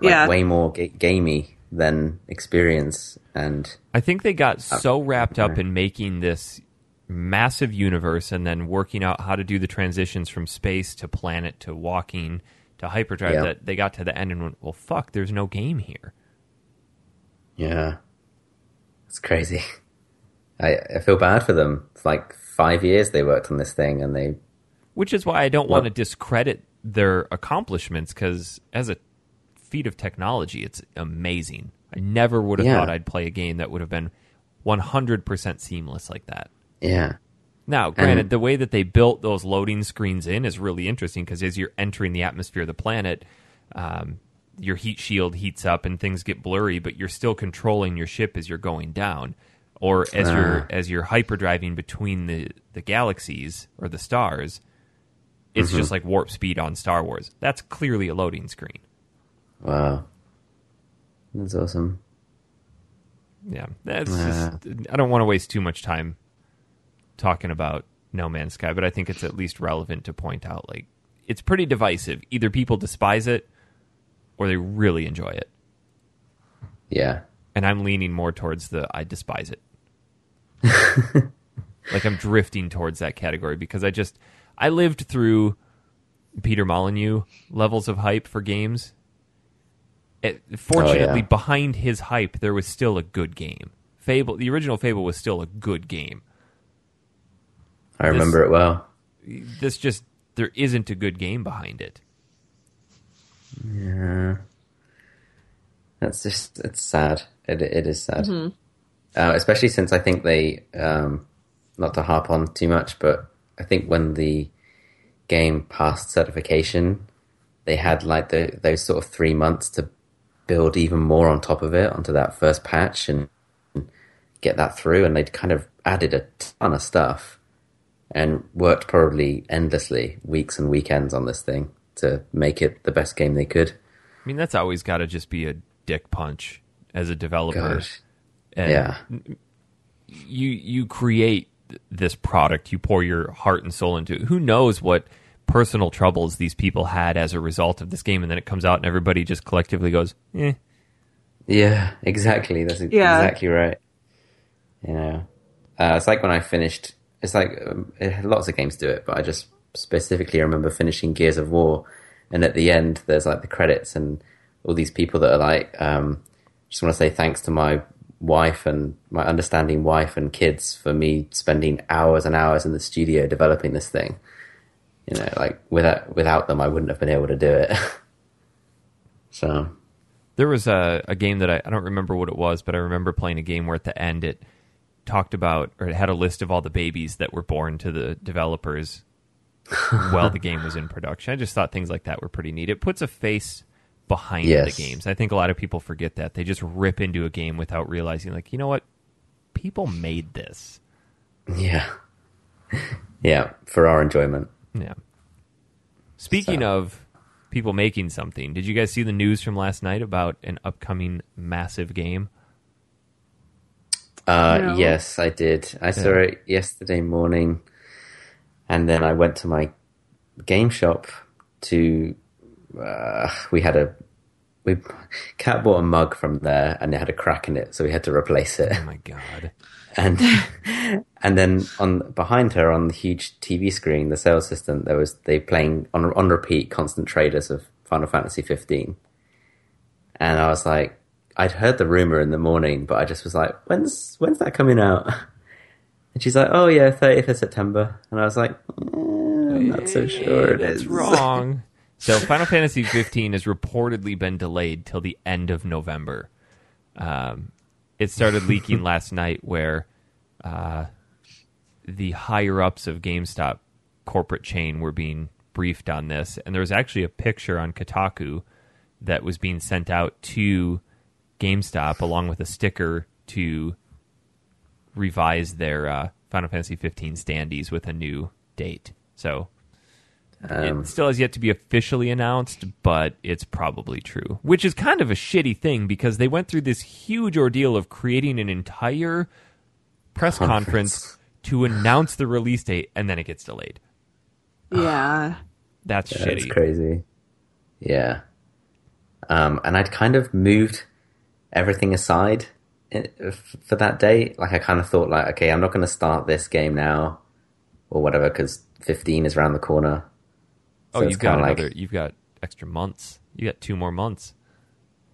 Way more gamey than experience, and I think they got so wrapped up in making this massive universe and then working out how to do the transitions from space to planet to walking to hyperdrive that they got to the end and went, well, fuck, there's no game here. Yeah. It's crazy. I feel bad for them. It's like 5 years they worked on this thing, and they... Which is why I don't want to discredit their accomplishments, because as a feat of technology, it's amazing. I never would have thought I'd play a game that would have been 100% seamless like that. Yeah. Now, granted, the way that they built those loading screens in is really interesting, because as you're entering the atmosphere of the planet, your heat shield heats up and things get blurry, but you're still controlling your ship as you're going down, or as you're hyperdriving between the galaxies or the stars. It's just like warp speed on Star Wars. That's clearly a loading screen. Wow, that's awesome. Yeah, that's just, I don't want to waste too much time talking about No Man's Sky, but I think it's at least relevant to point out, like, it's pretty divisive. Either people despise it or they really enjoy it. Yeah. And I'm leaning more towards I despise it. Like, I'm drifting towards that category because I lived through Peter Molyneux levels of hype for games. Fortunately, behind his hype, there was still a good game. Fable, the original Fable, was still a good game. I remember it well. There isn't a good game behind it. Yeah, it's sad. It is sad, mm-hmm. Especially since I think they, not to harp on too much, but I think when the game passed certification, they had like those sort of 3 months to build even more on top of it, onto that first patch and get that through, and they'd kind of added a ton of stuff and worked probably endlessly, weeks and weekends on this thing to make it the best game they could. I mean, that's always got to just be a dick punch as a developer. Gosh. And yeah, you create this product, you pour your heart and soul into it. Who knows what personal troubles these people had as a result of this game, and then it comes out and everybody just collectively goes, eh. Yeah, exactly. That's exactly right. You know, it's like when I finished. It's like lots of games do it, but I just specifically remember finishing Gears of War, and at the end there's like the credits and all these people that are like, just want to say thanks to my wife and my understanding wife and kids for me spending hours and hours in the studio developing this thing. You know, like without them, I wouldn't have been able to do it. So there was a game that I don't remember what it was, but I remember playing a game where at the end it talked about, or it had a list of all the babies that were born to the developers while the game was in production. I just thought things like that were pretty neat. It puts a face behind the games. I think a lot of people forget that. They just rip into a game without realizing, like, you know what? People made this. Yeah. Yeah, for our enjoyment. Yeah. Speaking of people making something, did you guys see the news from last night about an upcoming massive game? No. Yes, I did. I saw it yesterday morning, and then I went to my game shop to. Cat bought a mug from there, and it had a crack in it, so we had to replace it. Oh my god! And then on behind her on the huge TV screen, the sales assistant, they playing on repeat constant traders of Final Fantasy XV, and I was like. I'd heard the rumor in the morning, but I just was like, when's that coming out? And she's like, oh yeah, 30th of September. And I was like, I'm not so sure it is. That's wrong. So Final Fantasy XV has reportedly been delayed till the end of November. It started leaking last night where the higher-ups of GameStop corporate chain were being briefed on this. And there was actually a picture on Kotaku that was being sent out to GameStop along with a sticker to revise their Final Fantasy 15 standees with a new date. So it still has yet to be officially announced, but it's probably true, which is kind of a shitty thing because they went through this huge ordeal of creating an entire press conference to announce the release date, and then it gets delayed. Yeah. That's shitty. That's crazy. Yeah. And I'd kind of moved everything aside for that day. Like, I kind of thought, like, okay, I'm not going to start this game now or whatever because 15 is around the corner. So you've got extra months. You got 2 more months.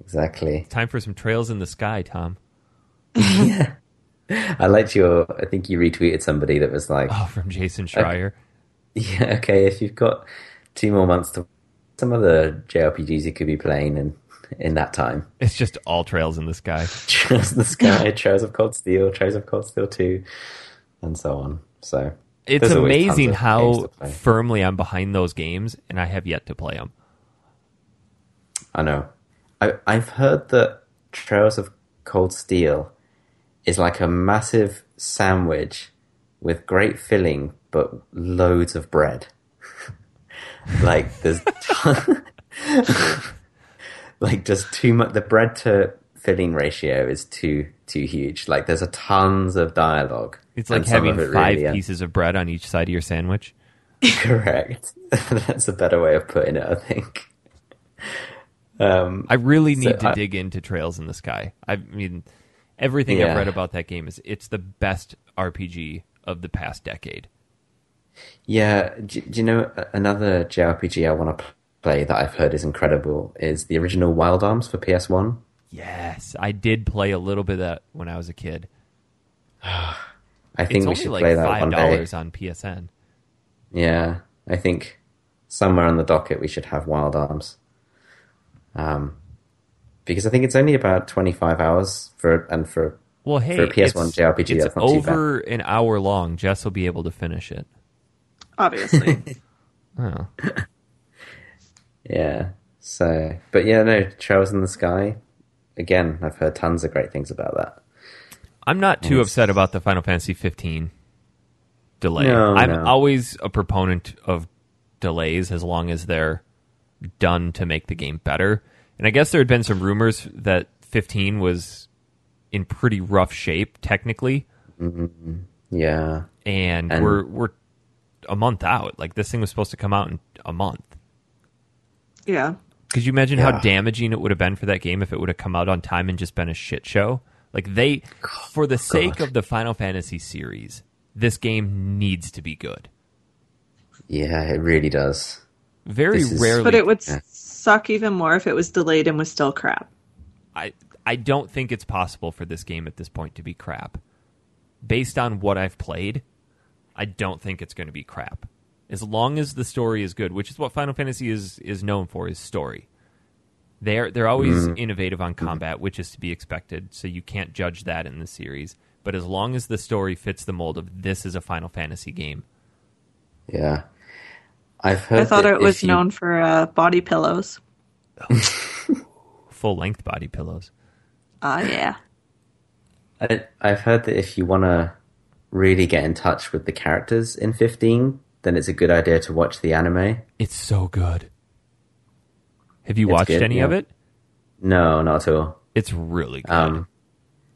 Exactly. It's time for some Trails in the Sky, Tom. Yeah. I liked I think you retweeted somebody that was like, oh, from Jason Schreier. Yeah, okay, if you've got 2 more months to some other JRPGs you could be playing and in that time. It's just all Trails in the Sky. Trails in the Sky, Trails of Cold Steel, Trails of Cold Steel 2, and so on. So it's amazing how firmly I'm behind those games, and I have yet to play them. I know. I've heard that Trails of Cold Steel is like a massive sandwich with great filling, but loads of bread. Like, there's... Like, just too much. The bread to filling ratio is too huge. Like, there's a tons of dialogue. It's like having 5 pieces of bread on each side of your sandwich. Correct. That's a better way of putting it, I think. I really need to dig into Trails in the Sky. I mean, everything I've read about that game is it's the best RPG of the past decade. Yeah, do you know another JRPG I want to play that I've heard is incredible is the original Wild Arms for PS1? Yes, I did play a little bit of that when I was a kid. I think we should play that one day. It's only like $5 on PSN. Yeah, I think somewhere on the docket we should have Wild Arms. Because I think it's only about 25 hours for a PS1 JRPG. It's not over an hour long. Jess will be able to finish it. Obviously. Oh. Yeah. So, but yeah, no, Trails in the Sky. Again, I've heard tons of great things about that. I'm not too upset about the Final Fantasy XV delay. I'm always a proponent of delays as long as they're done to make the game better. And I guess there had been some rumors that 15 was in pretty rough shape technically. Mm-hmm. Yeah. And we're a month out. Like, this thing was supposed to come out in a month. Yeah. Could you imagine how damaging it would have been for that game if it would have come out on time and just been a shit show? Like, for the sake of the Final Fantasy series, this game needs to be good. Yeah, it really does. Very rarely. But it would suck even more if it was delayed and was still crap. I don't think it's possible for this game at this point to be crap. Based on what I've played, I don't think it's going to be crap. As long as the story is good, which is what Final Fantasy is known for, is story. They're always innovative on combat, which is to be expected, so you can't judge that in the series. But as long as the story fits the mold of this is a Final Fantasy game. Yeah. I thought it was known for body pillows. Full-length body pillows. Oh, yeah. I've heard that if you want to really get in touch with the characters in 15, then it's a good idea to watch the anime. It's so good. Have you watched any of it? No, not at all. It's really good.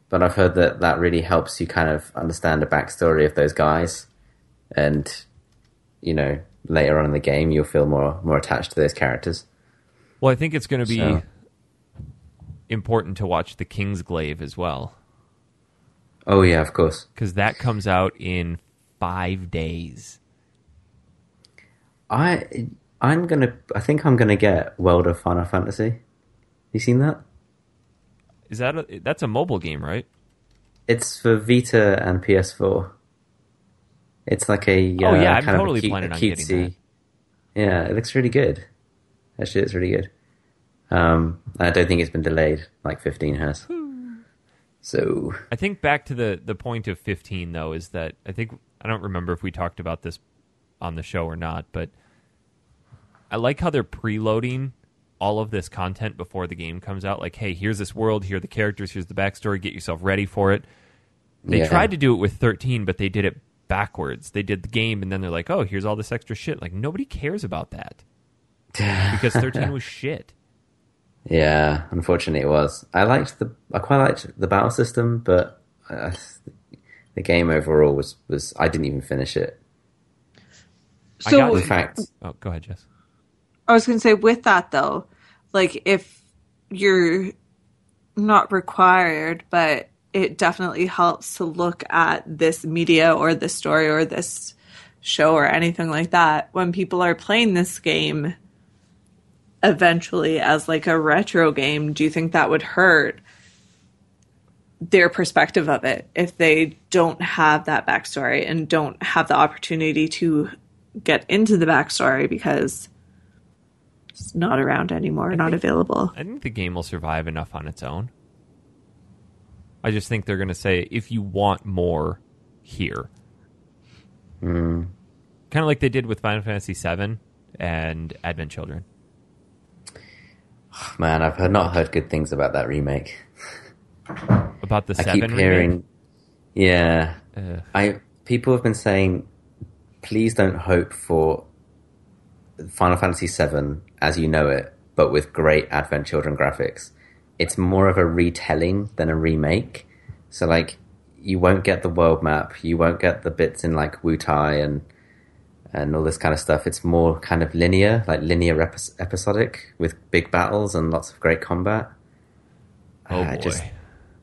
But I've heard that really helps you kind of understand the backstory of those guys. And, you know, later on in the game, you'll feel more attached to those characters. Well, I think it's going to be important to watch The Kingsglaive as well. Oh, yeah, of course. Because that comes out in 5 days. I think I'm gonna get World of Final Fantasy. You seen that? Is that that's a mobile game, right? It's for Vita and PS4. It's like a I'm totally planning on getting that. Yeah, it looks really good. Actually, it's really good. I don't think it's been delayed like 15 has. So I think back to the point of 15 though is that I don't remember if we talked about this on the show or not, but I like how they're preloading all of this content before the game comes out. Like, hey, here's this world, here are the characters, here's the backstory, get yourself ready for it. They tried to do it with 13, but they did it backwards. They did the game, and then they're like, oh, here's all this extra shit. Like, nobody cares about that. Because 13 was shit. Yeah, unfortunately it was. I quite liked the battle system, but the game overall was I didn't even finish it. So, in fact, oh, go ahead, Jess. I was going to say, with that though, like if you're not required, but it definitely helps to look at this media or this story or this show or anything like that when people are playing this game eventually as like a retro game. Do you think that would hurt their perspective of it if they don't have that backstory and don't have the opportunity to get into the backstory because it's not around anymore, not available? I think the game will survive enough on its own. I just think they're going to say, if you want more, here. Kind of like they did with Final Fantasy VII and Advent Children. Oh, man, I've not heard good things about that remake. About the Seven remake? I keep hearing... Yeah. People have been saying... Please don't hope for Final Fantasy VII as you know it, but with great Advent Children graphics. It's more of a retelling than a remake. So, like, you won't get the world map, you won't get the bits in, like, Wutai and all this kind of stuff. It's more kind of linear, like linear episodic with big battles and lots of great combat. Oh, boy.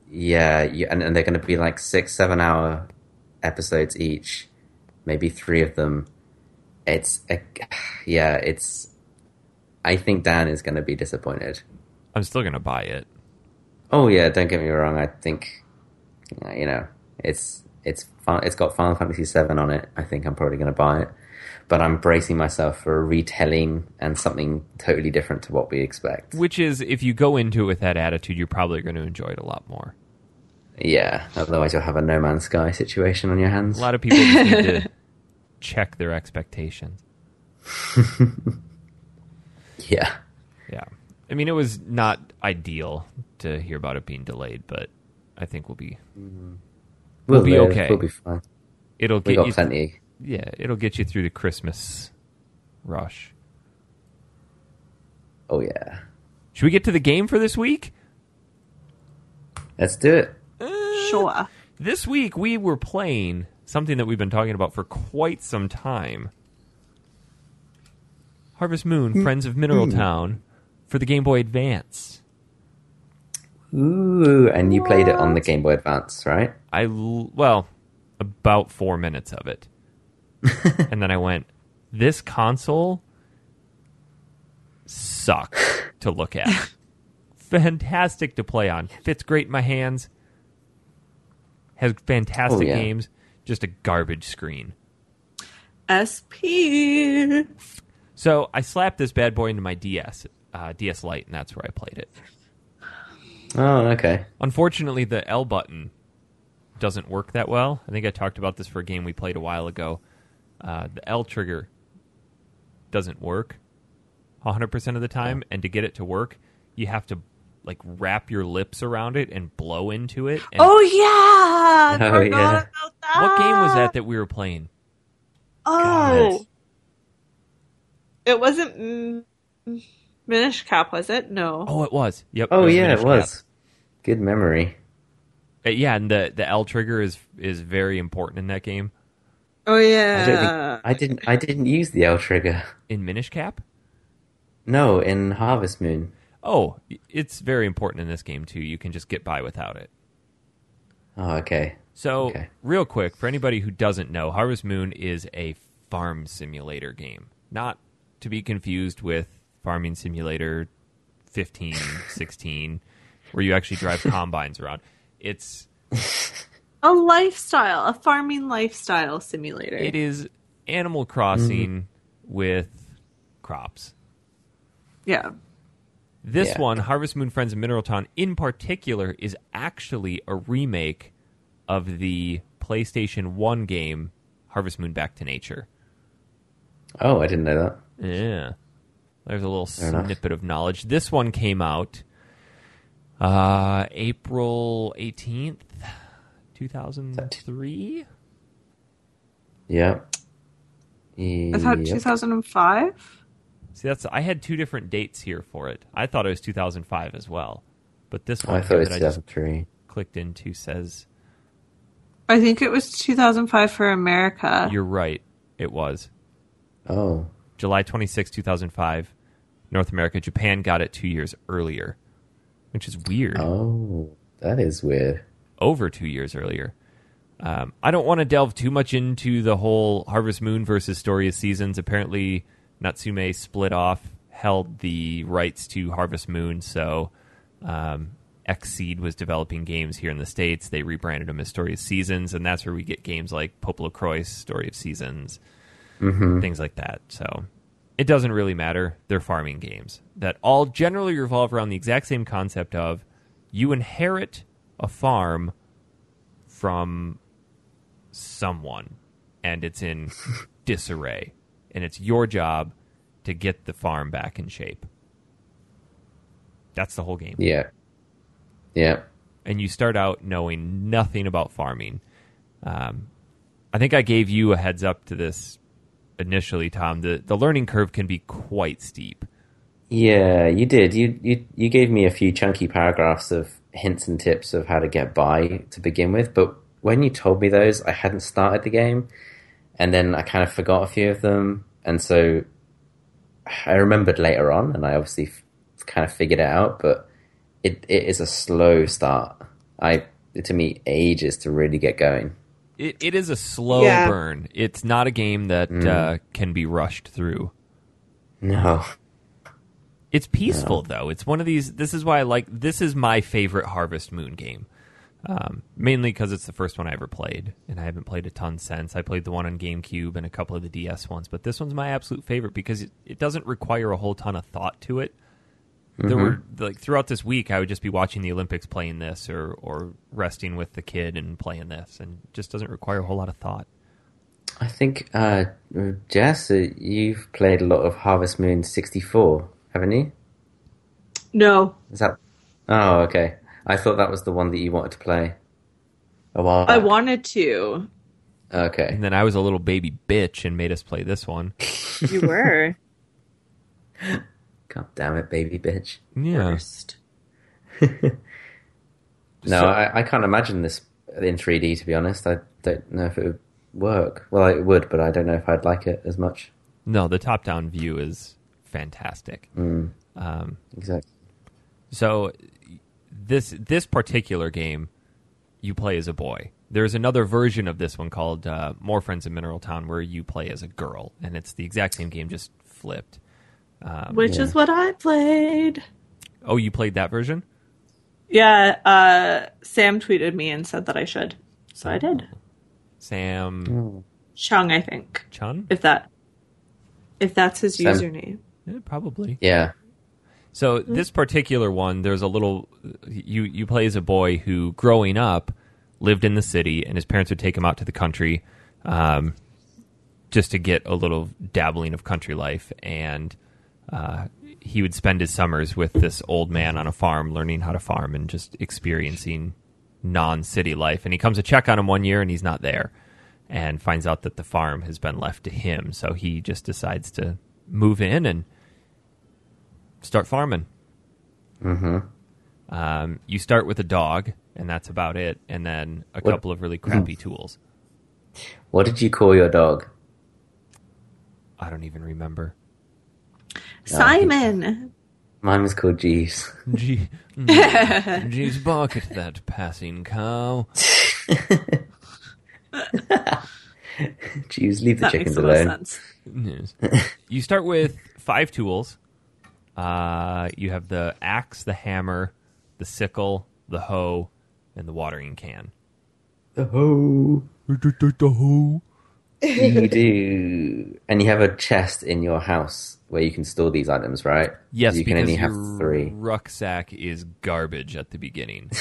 They're going to be, like, 6-7 hour episodes each, maybe three of them. I think Dan is going to be disappointed. I'm still going to buy it. Oh yeah, don't get me wrong. I think, you know, it's got Final Fantasy VII on it. I think I'm probably going to buy it, but I'm bracing myself for a retelling and something totally different to what we expect. Which is, if you go into it with that attitude, you're probably going to enjoy it a lot more. Yeah, otherwise you'll have a No Man's Sky situation on your hands. A lot of people just need to check their expectations. Yeah. Yeah. I mean, it was not ideal to hear about it being delayed, but I think we'll be okay. We'll be fine. We've got plenty. Yeah, it'll get you through the Christmas rush. Oh, yeah. Should we get to the game for this week? Let's do it. Sure. This week we were playing something that we've been talking about for quite some time. Harvest Moon, Friends of Mineral Town, for the Game Boy Advance. Ooh, and you played it on the Game Boy Advance, right? Well, about 4 minutes of it. And then I went, this console sucks to look at. Fantastic to play on. Fits great in my hands. Has fantastic games. Just a garbage screen. SP. So I slapped this bad boy into my DS Lite, and that's where I played it. Oh, okay. Unfortunately, the L button doesn't work that well. I think I talked about this for a game we played a while ago. The L trigger doesn't work 100% of the time, and to get it to work, you have to like wrap your lips around it and blow into it. And I forgot about that. What game was that we were playing? Oh, God. It wasn't Minish Cap, was it? No. Oh, it was. Yep. Oh, it was Minish Cap. Good memory. Yeah, and the L trigger is very important in that game. Oh yeah. I didn't use the L trigger in Minish Cap. No, in Harvest Moon. Oh, it's very important in this game too. You can just get by without it. Oh, okay. So, real quick, for anybody who doesn't know, Harvest Moon is a farm simulator game. Not to be confused with Farming Simulator 15, 16, where you actually drive combines around. It's a lifestyle, a farming lifestyle simulator. It is Animal Crossing with crops. Yeah. This one, Harvest Moon Friends of Mineral Town, in particular, is actually a remake of the PlayStation 1 game, Harvest Moon Back to Nature. Oh, I didn't know that. Yeah. There's a little snippet of knowledge. This one came out April 18th, 2003? Yeah. I thought 2005? See, I had two different dates here for it. I thought it was 2005 as well, but this one I thought it was 2003. I just clicked into says. I think it was 2005 for America. You're right, it was. Oh, July 26, 2005, North America. Japan got it 2 years earlier, which is weird. Oh, that is weird. Over 2 years earlier. I don't want to delve too much into the whole Harvest Moon versus Story of Seasons. Apparently, Natsume split off, held the rights to Harvest Moon, so Xseed was developing games here in the States. They rebranded them as Story of Seasons, and that's where we get games like Popolo Croix, Story of Seasons, things like that. So it doesn't really matter. They're farming games that all generally revolve around the exact same concept of you inherit a farm from someone, and it's in disarray. And it's your job to get the farm back in shape. That's the whole game. Yeah. Yeah. And you start out knowing nothing about farming. I think I gave you a heads up to this initially, Tom. The learning curve can be quite steep. Yeah, you did. You gave me a few chunky paragraphs of hints and tips of how to get by to begin with. But when you told me those, I hadn't started the game. And then I kind of forgot a few of them. And so I remembered later on, and I obviously kind of figured it out, but it is a slow start. It took me ages to really get going. It is a slow burn. It's not a game that can be rushed through. No. It's peaceful, though. It's one of these... This is why I like... This is my favorite Harvest Moon game. Mainly because it's the first one I ever played, and I haven't played a ton since. I played the one on GameCube and a couple of the DS ones, but this one's my absolute favorite because it doesn't require a whole ton of thought to it. Mm-hmm. There were throughout this week, I would just be watching the Olympics playing this, or resting with the kid and playing this, and it just doesn't require a whole lot of thought. I think, Jess, you've played a lot of Harvest Moon 64, haven't you? No. Is that? Oh, okay. I thought that was the one that you wanted to play a while back. I wanted to. Okay. And then I was a little baby bitch and made us play this one. You were. God damn it, baby bitch. Yeah. I can't imagine this in 3D, to be honest. I don't know if it would work. Well, it would, but I don't know if I'd like it as much. No, the top-down view is fantastic. Mm. Exactly. So... This particular game, you play as a boy. There's another version of this one called More Friends in Mineral Town where you play as a girl, and it's the exact same game, just flipped. Which is what I played. Oh, you played that version? Yeah, Sam tweeted me and said that I should, so I did. Sam Chung, I think. Chun? If that's his username, yeah, probably. Yeah. So this particular one, there's a little... You play as a boy who, growing up, lived in the city, and his parents would take him out to the country just to get a little dabbling of country life. And he would spend his summers with this old man on a farm, learning how to farm and just experiencing non-city life. And he comes to check on him one year, and he's not there, and finds out that the farm has been left to him. So he just decides to move in and start farming. Mm-hmm. You start with a dog, and that's about it, and then couple of really crappy tools. What did you call your dog? I don't even remember. Simon. Mine was called Jeeves. Jeeves, bark at that passing cow. Jeeves, leave the chickens alone. Yes. You start with 5 tools. You have the axe, the hammer, the sickle, the hoe, and the watering can. The hoe. The hoe. You do. And you have a chest in your house where you can store these items, right? Yes, you can only have 3. Rucksack is garbage at the beginning.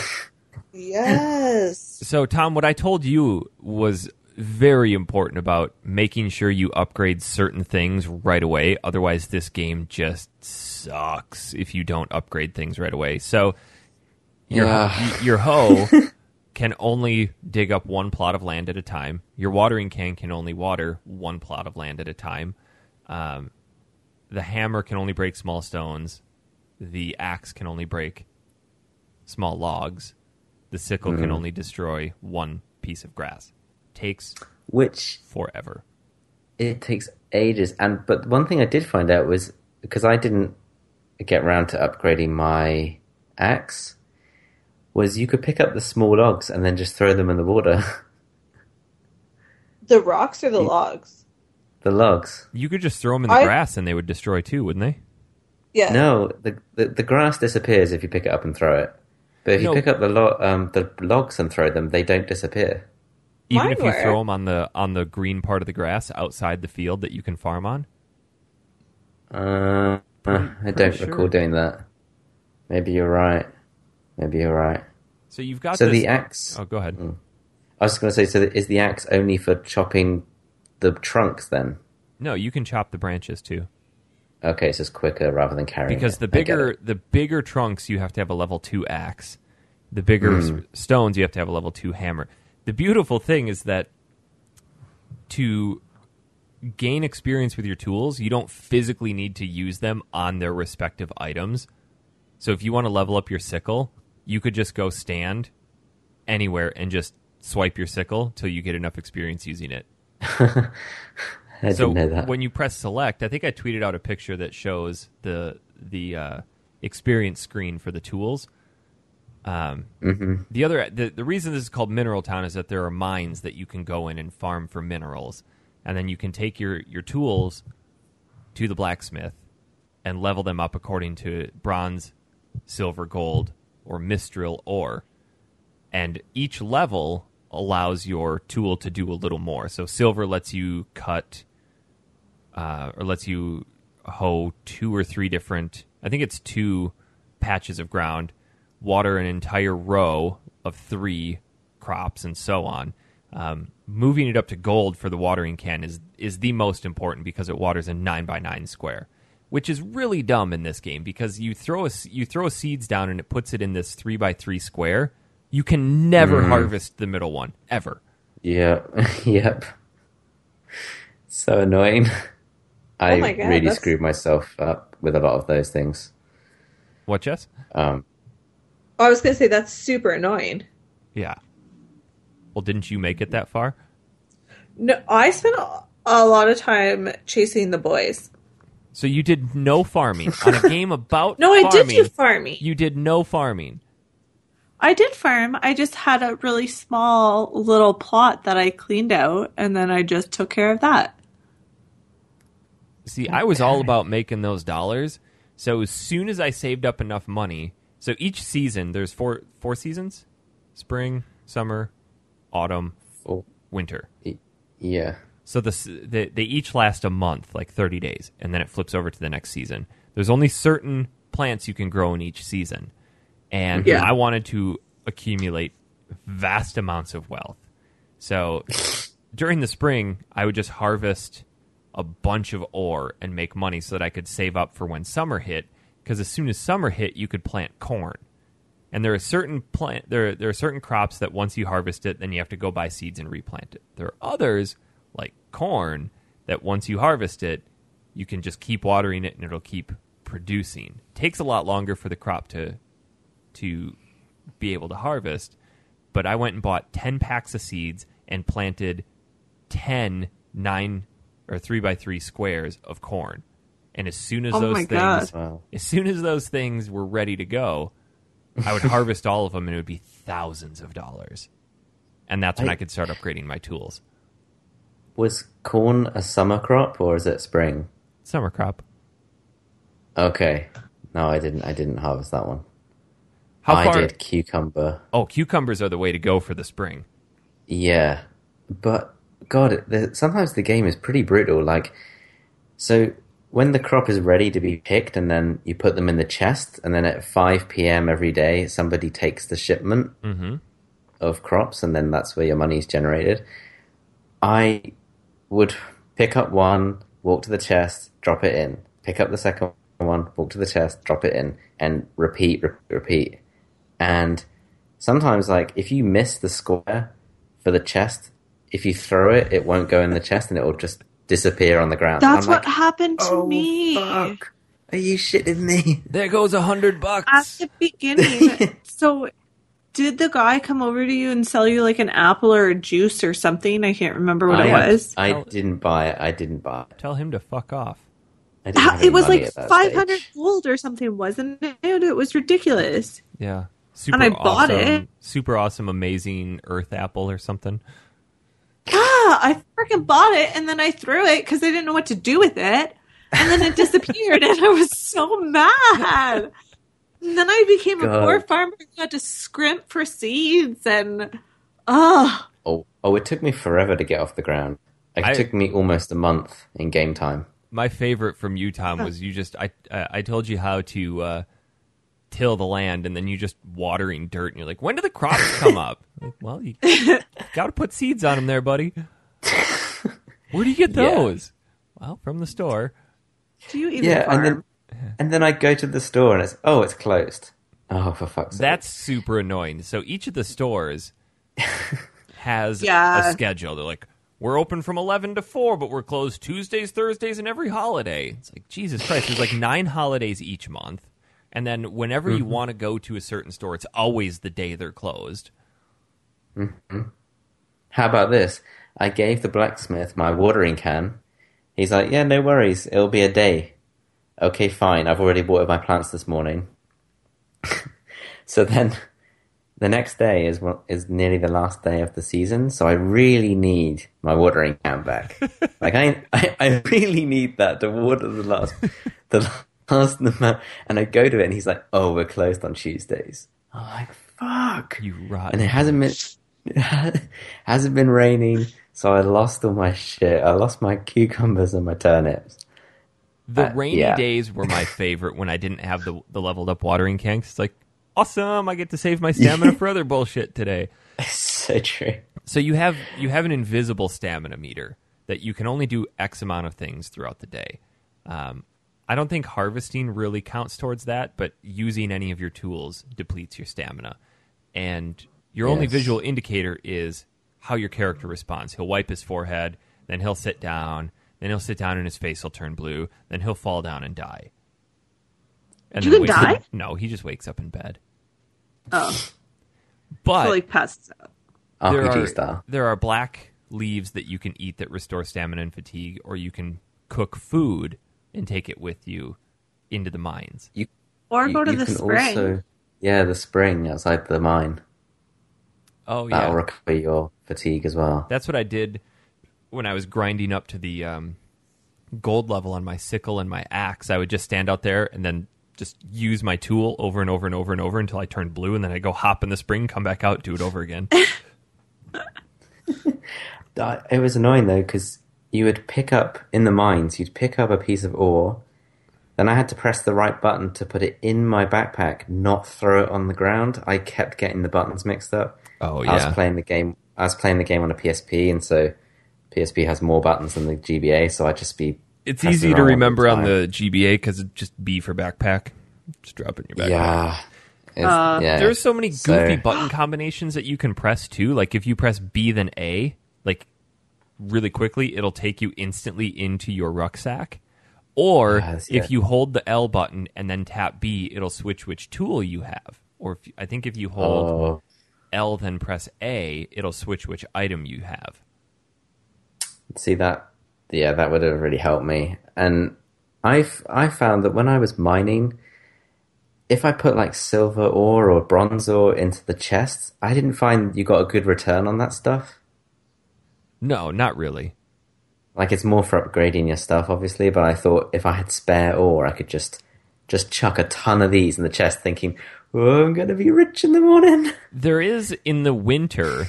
Yes. So, Tom, what I told you was very important about making sure you upgrade certain things right away. Otherwise, this game just sucks if you don't upgrade things right away. So your hoe can only dig up one plot of land at a time. Your watering can only water one plot of land at a time. The hammer can only break small stones. The axe can only break small logs. The sickle can only destroy one piece of grass. Forever. It takes ages. But one thing I did find out was, because I didn't get around to upgrading my axe, was you could pick up the small logs and then just throw them in the water. The rocks or logs? The logs. You could just throw them in the grass and they would destroy too, wouldn't they? Yeah. No, the grass disappears if you pick it up and throw it. But if you pick up the logs and throw them, they don't disappear. Even if you throw them on the green part of the grass outside the field that you can farm on? I don't recall doing that. Maybe you're right. So you've got the axe... Oh, go ahead. I was just going to say, so is the axe only for chopping the trunks then? No, you can chop the branches too. Okay, so it's quicker rather than carrying because the bigger trunks you have to have a level 2 axe. The bigger stones you have to have a level 2 hammer. The beautiful thing is that to gain experience with your tools, you don't physically need to use them on their respective items. So if you want to level up your sickle, you could just go stand anywhere and just swipe your sickle till you get enough experience using it. I didn't know that. When you press select, I think I tweeted out a picture that shows the experience screen for the tools. The reason this is called Mineral Town is that there are mines that you can go in and farm for minerals, and then you can take your tools to the blacksmith and level them up according to bronze, silver, gold, or mistral ore. And each level allows your tool to do a little more. So silver lets you cut, or lets you hoe two or three different, I think it's two patches of ground, water an entire row of three crops, and so on. Moving it up to gold for the watering can is the most important because it waters a 9x9 square, which is really dumb in this game because you throw seeds down and it puts it in this 3x3 square. You can never harvest the middle one, ever. Yeah, yep. So annoying. I screwed myself up with a lot of those things. What, Jess? I was going to say that's super annoying. Yeah. Well, didn't you make it that far? No, I spent a lot of time chasing the boys. So you did no farming on a game about no, farming. No, I did do farming. You did no farming. I did farm. I just had a really small little plot that I cleaned out, and then I just took care of that. See, I was all about making those dollars. So as soon as I saved up enough money, so each season, there's four seasons? Spring, summer, autumn, winter. Yeah. So they each last a month, like 30 days, and then it flips over to the next season. There's only certain plants you can grow in each season. And I wanted to accumulate vast amounts of wealth. So during the spring, I would just harvest a bunch of ore and make money so that I could save up for when summer hit, because as soon as summer hit, you could plant corn. And there are certain crops that once you harvest it, then you have to go buy seeds and replant it. There are others, like corn, that once you harvest it, you can just keep watering it and it'll keep producing. It takes a lot longer for the crop to be able to harvest, but I went and bought 10 packs of seeds and planted 10 9 or 3x3 squares of corn. And as soon as those things were ready to go, I would harvest all of them, and it would be thousands of dollars. And that's when I could start upgrading my tools. Was corn a summer crop or is it spring? Summer crop. Okay. No, I didn't harvest that one. I did cucumber. Oh, cucumbers are the way to go for the spring. Yeah. But, God, sometimes the game is pretty brutal. Like, so when the crop is ready to be picked and then you put them in the chest, and then at 5 p.m. every day, somebody takes the shipment of crops, and then that's where your money is generated. I would pick up one, walk to the chest, drop it in. Pick up the second one, walk to the chest, drop it in, and repeat. And sometimes, like, if you miss the square for the chest, if you throw it, it won't go in the chest and it will just disappear on the ground. That's what happened to me. Fuck. Are you shitting me? There goes $100. At the beginning. So did the guy come over to you and sell you like an apple or a juice or something? I can't remember what it was. I didn't buy it. Tell him to fuck off. It was like 500 gold or something, wasn't it? It was ridiculous. Yeah. Bought it. Super awesome, amazing earth apple or something. Yeah, I freaking bought it and then I threw it because I didn't know what to do with it. And then it disappeared and I was so mad. And then I became a poor farmer who had to scrimp for seeds and it took me forever to get off the ground. It took me almost a month in game time. My favorite from you, Tom, was you just I told you how to till the land, and then you just watering dirt, and you're like, when do the crops come up? Like, well, you got to put seeds on them there, buddy. Where do you get those? Yeah. Well, from the store. Do you even farm? And then I go to the store and it's closed. Oh, for fuck's sake. That's super annoying. So each of the stores has a schedule. They're like, we're open from 11 to 4, but we're closed Tuesdays, Thursdays, and every holiday. It's like, Jesus Christ, there's like 9 holidays each month. And then whenever you want to go to a certain store, it's always the day they're closed. Mm-hmm. How about this? I gave the blacksmith my watering can. He's like, yeah, no worries. It'll be a day. Okay, fine. I've already watered my plants this morning. So then The next day is nearly the last day of the season, so I really need my watering can back. Like I really need that to water the last amount. And I go to it, and he's like, "Oh, we're closed on Tuesdays." I'm like, "Fuck, you right." And it hasn't been raining, so I lost all my shit. I lost my cucumbers and my turnips. The rainy days were my favorite when I didn't have the leveled up watering can. It's like, awesome, I get to save my stamina for other bullshit today. It's so true. So you have an invisible stamina meter that you can only do X amount of things throughout the day. I don't think harvesting really counts towards that, but using any of your tools depletes your stamina. And your only visual indicator is how your character responds. He'll wipe his forehead, then he'll sit down, and his face will turn blue, then he'll fall down and die. And you can die? No, he just wakes up in bed. Oh. But so, like, passes out. There are black leaves that you can eat that restore stamina and fatigue, or you can cook food and take it with you into the mines. Or go to the spring. The spring outside the mine. Oh, yeah. That'll recover your fatigue as well. That's what I did when I was grinding up to the gold level on my sickle and my axe. I would just stand out there and then just use my tool over and over and over and over until I turned blue, and then I go hop in the spring, come back out, do it over again. It was annoying though, because you would pick up in the mines, you'd pick up a piece of ore, then I had to press the right button to put it in my backpack, not throw it on the ground. I kept getting the buttons mixed up. Oh yeah. I was playing the game on a PSP, and so PSP has more buttons than the GBA, so I'd just be... It's easy to remember on the GBA because it's just B for backpack. Just drop it in your backpack. Yeah. There's so many goofy button combinations that you can press, too. Like, if you press B then A, like, really quickly, it'll take you instantly into your rucksack. Or if you hold the L button and then tap B, it'll switch which tool you have. Or if you hold L then press A, it'll switch which item you have. See that? Yeah, that would have really helped me. And I found that when I was mining, if I put like silver ore or bronze ore into the chests, I didn't find you got a good return on that stuff. No, not really. Like, it's more for upgrading your stuff, obviously, but I thought if I had spare ore, I could just chuck a ton of these in the chest thinking, oh, I'm going to be rich in the morning. There is, in the winter...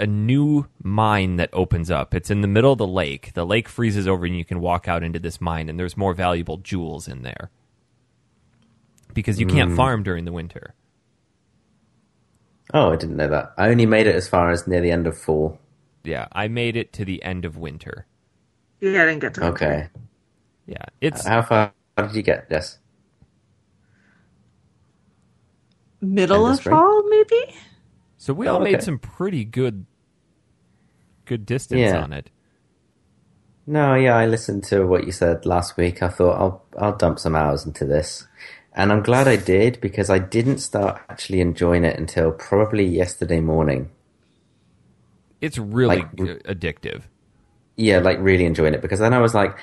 a new mine that opens up. It's in the middle of the lake. The lake freezes over and you can walk out into this mine, and there's more valuable jewels in there. Because you can't farm during the winter. Oh, I didn't know that. I only made it as far as near the end of fall. Yeah, I made it to the end of winter. Yeah, I didn't get to winter. Okay. Yeah, it's... How far did you get, Jess? Middle of fall, maybe? So we made some pretty good distance on it. No, yeah, I listened to what you said last week. I thought I'll dump some hours into this. And I'm glad I did, because I didn't start actually enjoying it until probably yesterday morning. It's really addictive. Yeah, like really enjoying it, because then I was like,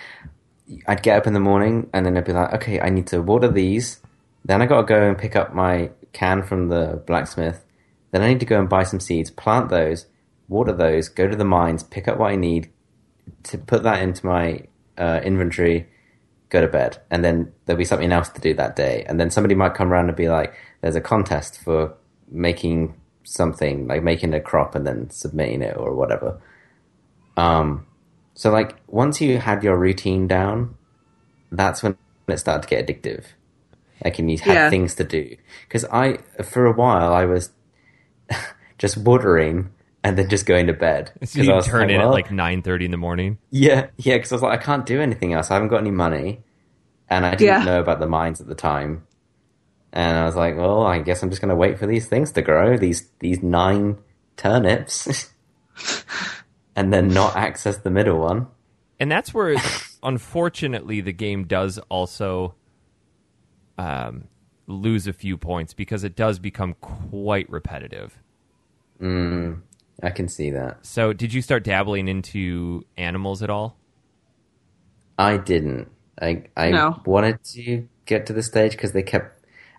I'd get up in the morning and then I'd be like, okay, I need to water these. Then I got to go and pick up my can from the blacksmith. Then I need to go and buy some seeds, plant those, water those, go to the mines, pick up what I need, to put that into my inventory, go to bed. And then there'll be something else to do that day. And then somebody might come around and be like, there's a contest for making something, like making a crop and then submitting it or whatever. So like, once you had your routine down, that's when it started to get addictive. Like, and you had things to do. Because for a while, I was just watering and then just going to bed. So you turn in at like 9:30 in the morning? Yeah, because I was like, I can't do anything else. I haven't got any money. And I didn't know about the mines at the time. And I was like, well, I guess I'm just going to wait for these things to grow, these 9 turnips, and then not access the middle one. And that's where, unfortunately, the game does also... lose a few points, because it does become quite repetitive. I can see that. So did you start dabbling into animals at all? I didn't. I wanted to get to the stage because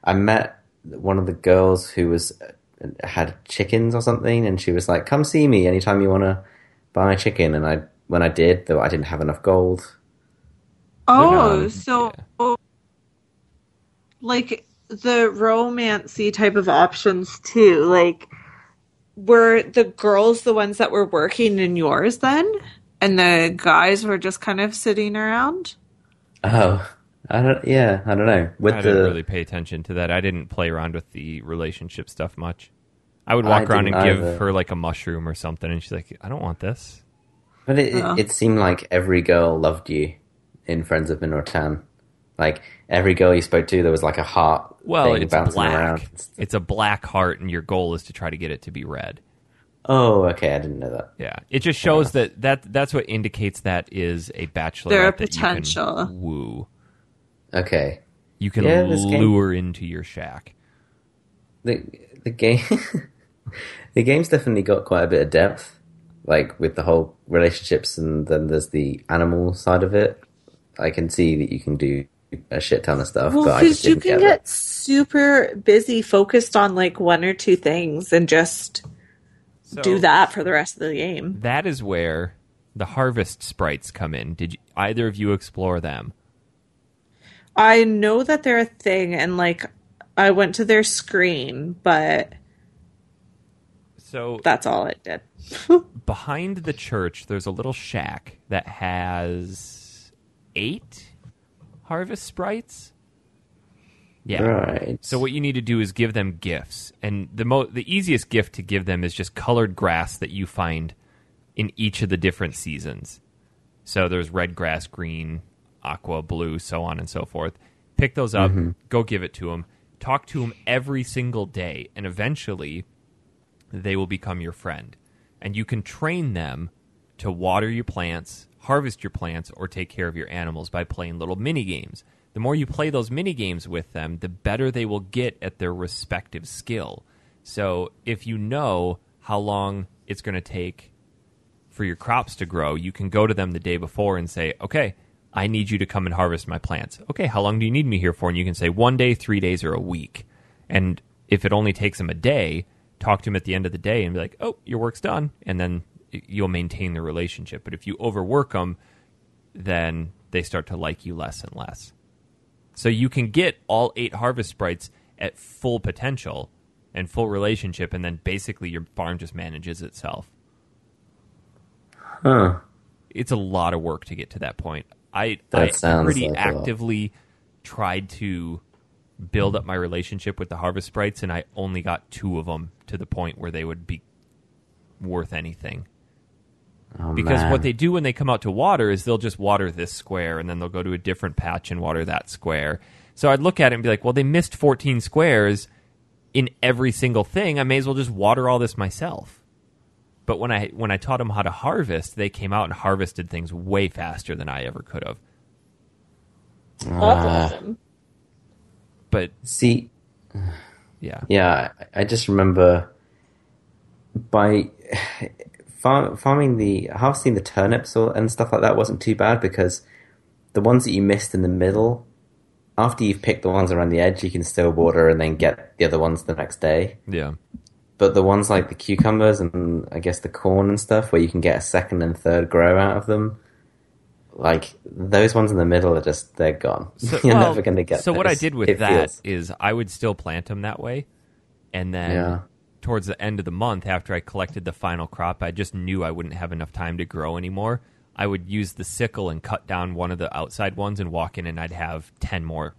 I met one of the girls who was had chickens or something, and she was like, come see me anytime you want to buy a chicken. And when I did, though, I didn't have enough gold. Oh, so... Yeah. Oh, like, the romancy type of options, too. Like, were the girls the ones that were working in yours, then? And the guys were just kind of sitting around? Oh, I don't know. I didn't really pay attention to that. I didn't play around with the relationship stuff much. I would walk around and give her like a mushroom or something, and she's like, I don't want this. But it seemed like every girl loved you in Friends of Minor Tan. Like, every girl you spoke to, there was like a heart thing bouncing around. It's a black heart, and your goal is to try to get it to be red. Oh, okay, I didn't know that. Yeah, it just shows that's what indicates that is a bachelorette. There are potential. You can woo. Okay. You can lure into your shack. The game the game's definitely got quite a bit of depth, like with the whole relationships, and then there's the animal side of it. I can see that you can do a shit ton of stuff. Well, because you can get super busy focused on like one or two things and just do that for the rest of the game. That is where the harvest sprites come in. Did either of you explore them? I know that they're a thing, and like I went to their screen, but so that's all it did. Behind the church, there's a little shack that has 8 harvest sprites. Yeah. Right. So what you need to do is give them gifts, and the easiest gift to give them is just colored grass that you find in each of the different seasons. So there's red grass, green, aqua, blue, so on and so forth. Pick those up, go give it to them, talk to them every single day, and eventually they will become your friend. And you can train them to water your plants, harvest your plants, or take care of your animals by playing little mini games. The more you play those mini games with them, the better they will get at their respective skill. So if you know how long it's going to take for your crops to grow, you can go to them the day before and say, okay, I need you to come and harvest my plants. Okay, how long do you need me here for? And you can say 1 day, 3 days, or a week. And if it only takes them a day, talk to them at the end of the day and be like, oh, your work's done. And then you'll maintain the relationship. But if you overwork them, then they start to like you less and less. So you can get all 8 harvest sprites at full potential and full relationship. And then basically your farm just manages itself. Huh. It's a lot of work to get to that point. I pretty actively tried to build up my relationship with the Harvest Sprites, and I only got 2 of them to the point where they would be worth anything. Oh, because what they do when they come out to water is they'll just water this square, and then they'll go to a different patch and water that square. So I'd look at it and be like, well, they missed 14 squares in every single thing. I may as well just water all this myself. But when I taught them how to harvest, they came out and harvested things way faster than I ever could have. That's awesome. But see, yeah. I just remember by farming harvesting the turnips and stuff like that wasn't too bad, because the ones that you missed in the middle, after you've picked the ones around the edge, you can still water and then get the other ones the next day. Yeah. But the ones like the cucumbers and I guess the corn and stuff, where you can get a second and third grow out of them, like those ones in the middle are just, they're gone. So, you're never going to get So those. What I did with is I would still plant them that way. And then towards the end of the month, after I collected the final crop, I just knew I wouldn't have enough time to grow anymore. I would use the sickle and cut down one of the outside ones and walk in, and I'd have 10 more,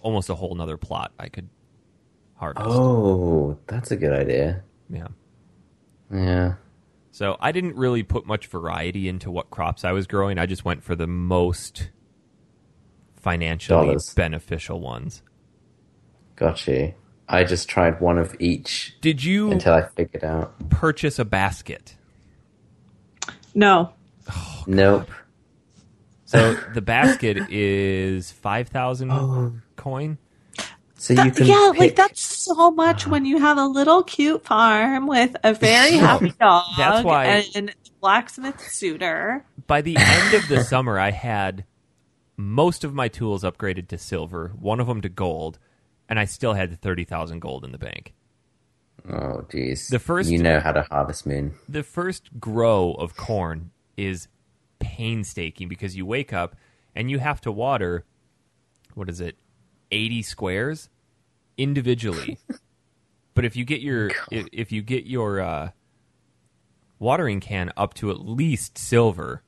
almost a whole nother plot I could harvest. Oh, that's a good idea. Yeah. So I didn't really put much variety into what crops I was growing. I just went for the most financially beneficial ones. Gotcha. I just tried one of each. Did you? Until I figured out. Purchase a basket. No. Oh, nope. So the basket is 5,000 coin. So you can pick... like that's so much when you have a little cute farm with a very happy dog and a blacksmith suitor. By the end of the summer, I had most of my tools upgraded to silver, one of them to gold, and I still had 30,000 gold in the bank. Oh, geez. The first, you know how to harvest moon. The first grow of corn is painstaking because you wake up and you have to water, 80 squares individually. But if you get your watering can up to at least silver,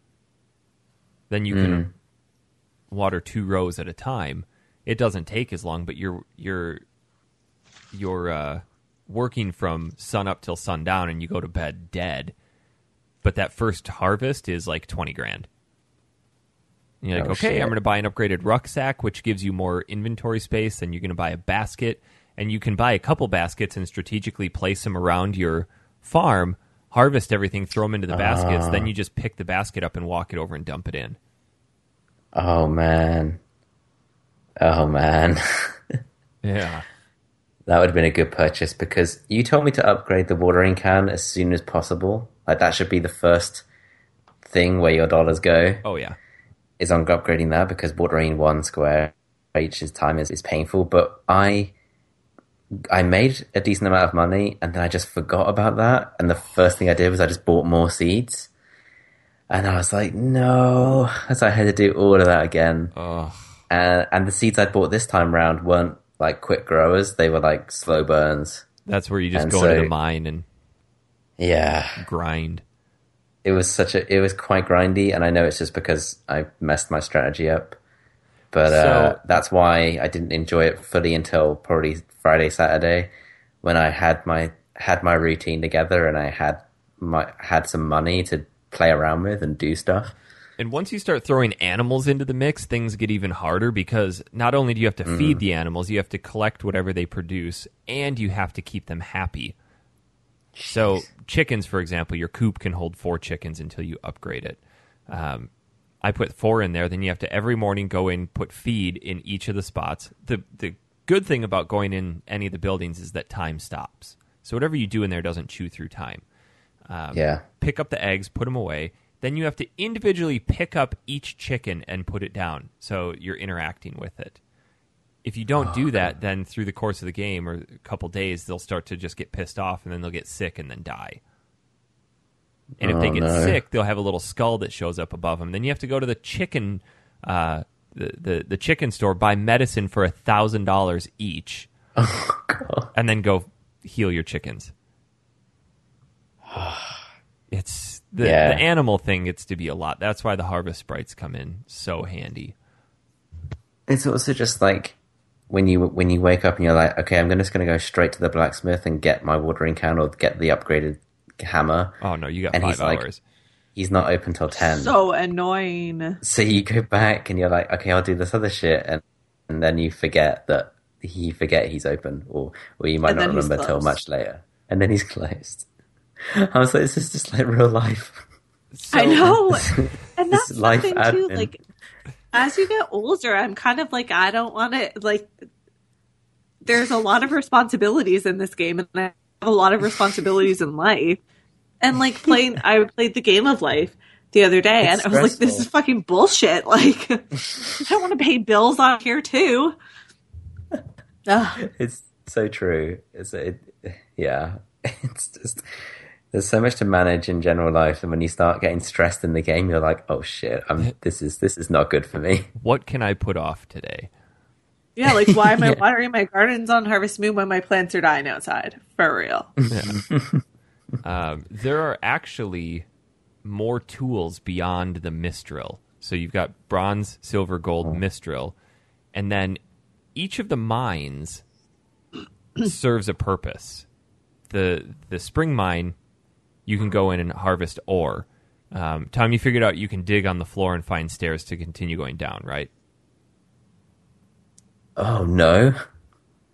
then you can water 2 rows at a time. It doesn't take as long, but you're working from sun up till sundown, and you go to bed dead. But that first harvest is like $20,000. And you're like, okay, shit. I'm going to buy an upgraded rucksack, which gives you more inventory space. Then you're going to buy a basket, and you can buy a couple baskets and strategically place them around your farm. Harvest everything, throw them into the baskets. Then you just pick the basket up and walk it over and dump it in. Oh man. Yeah. That would have been a good purchase because you told me to upgrade the watering can as soon as possible. Like, that should be the first thing where your dollars go. Oh, yeah. Is on upgrading that, because watering 1 square each time is painful. But I made a decent amount of money, and then I just forgot about that. And the first thing I did was I just bought more seeds. And I was like, no. So I had to do all of that again. Oh. And the seeds I bought this time round weren't like quick growers. They were like slow burns. That's where you just go into the mine and grind. It was quite grindy, and I know it's just because I messed my strategy up. But that's why I didn't enjoy it fully until probably Friday, Saturday, when I had my routine together and I had some money to play around with and do stuff. And once you start throwing animals into the mix, things get even harder, because not only do you have to feed the animals, you have to collect whatever they produce, and you have to keep them happy. Jeez. So chickens, for example, your coop can hold 4 chickens until you upgrade it. I put 4 in there, then you have to every morning go in, put feed in each of the spots. The good thing about going in any of the buildings is that time stops. So whatever you do in there doesn't chew through time. Pick up the eggs, put them away. Then you have to individually pick up each chicken and put it down. So you're interacting with it. If you don't do that, then through the course of the game or a couple days, they'll start to just get pissed off, and then they'll get sick and then die. And if they get sick, they'll have a little skull that shows up above them. Then you have to go to the chicken, the chicken store, buy medicine for $1,000 each, and then go heal your chickens. It's the animal thing gets to be a lot. That's why the harvest sprites come in so handy. It's also just like when you wake up and you're like, okay, I'm just going to go straight to the blacksmith and get my watering can or get the upgraded hammer. Oh no, you got 5 hours. He's not open till 10. So annoying. So you go back and you're like, okay, I'll do this other shit, and then you forget that he's open, or you might and not remember till much later, and then he's closed. I was like, this is just like real life. So, I know, and that's the thing too. Like, as you get older, I'm kind of like, I don't want to like. There's a lot of responsibilities in this game, and I have a lot of responsibilities in life. And like I played the game of life the other day, and I was like, this is fucking bullshit. Like, I don't want to pay bills on here too. It's so true. It's just, there's so much to manage in general life, and when you start getting stressed in the game, you're like, oh shit, this is not good for me. What can I put off today? Yeah, like, why am I watering my gardens on Harvest Moon when my plants are dying outside? For real. Yeah. There are actually more tools beyond the Mistral. So you've got bronze, silver, gold, Mistral. And then each of the mines serves a purpose. The spring mine, you can go in and harvest ore. Tom, you figured out you can dig on the floor and find stairs to continue going down, right? Oh, no.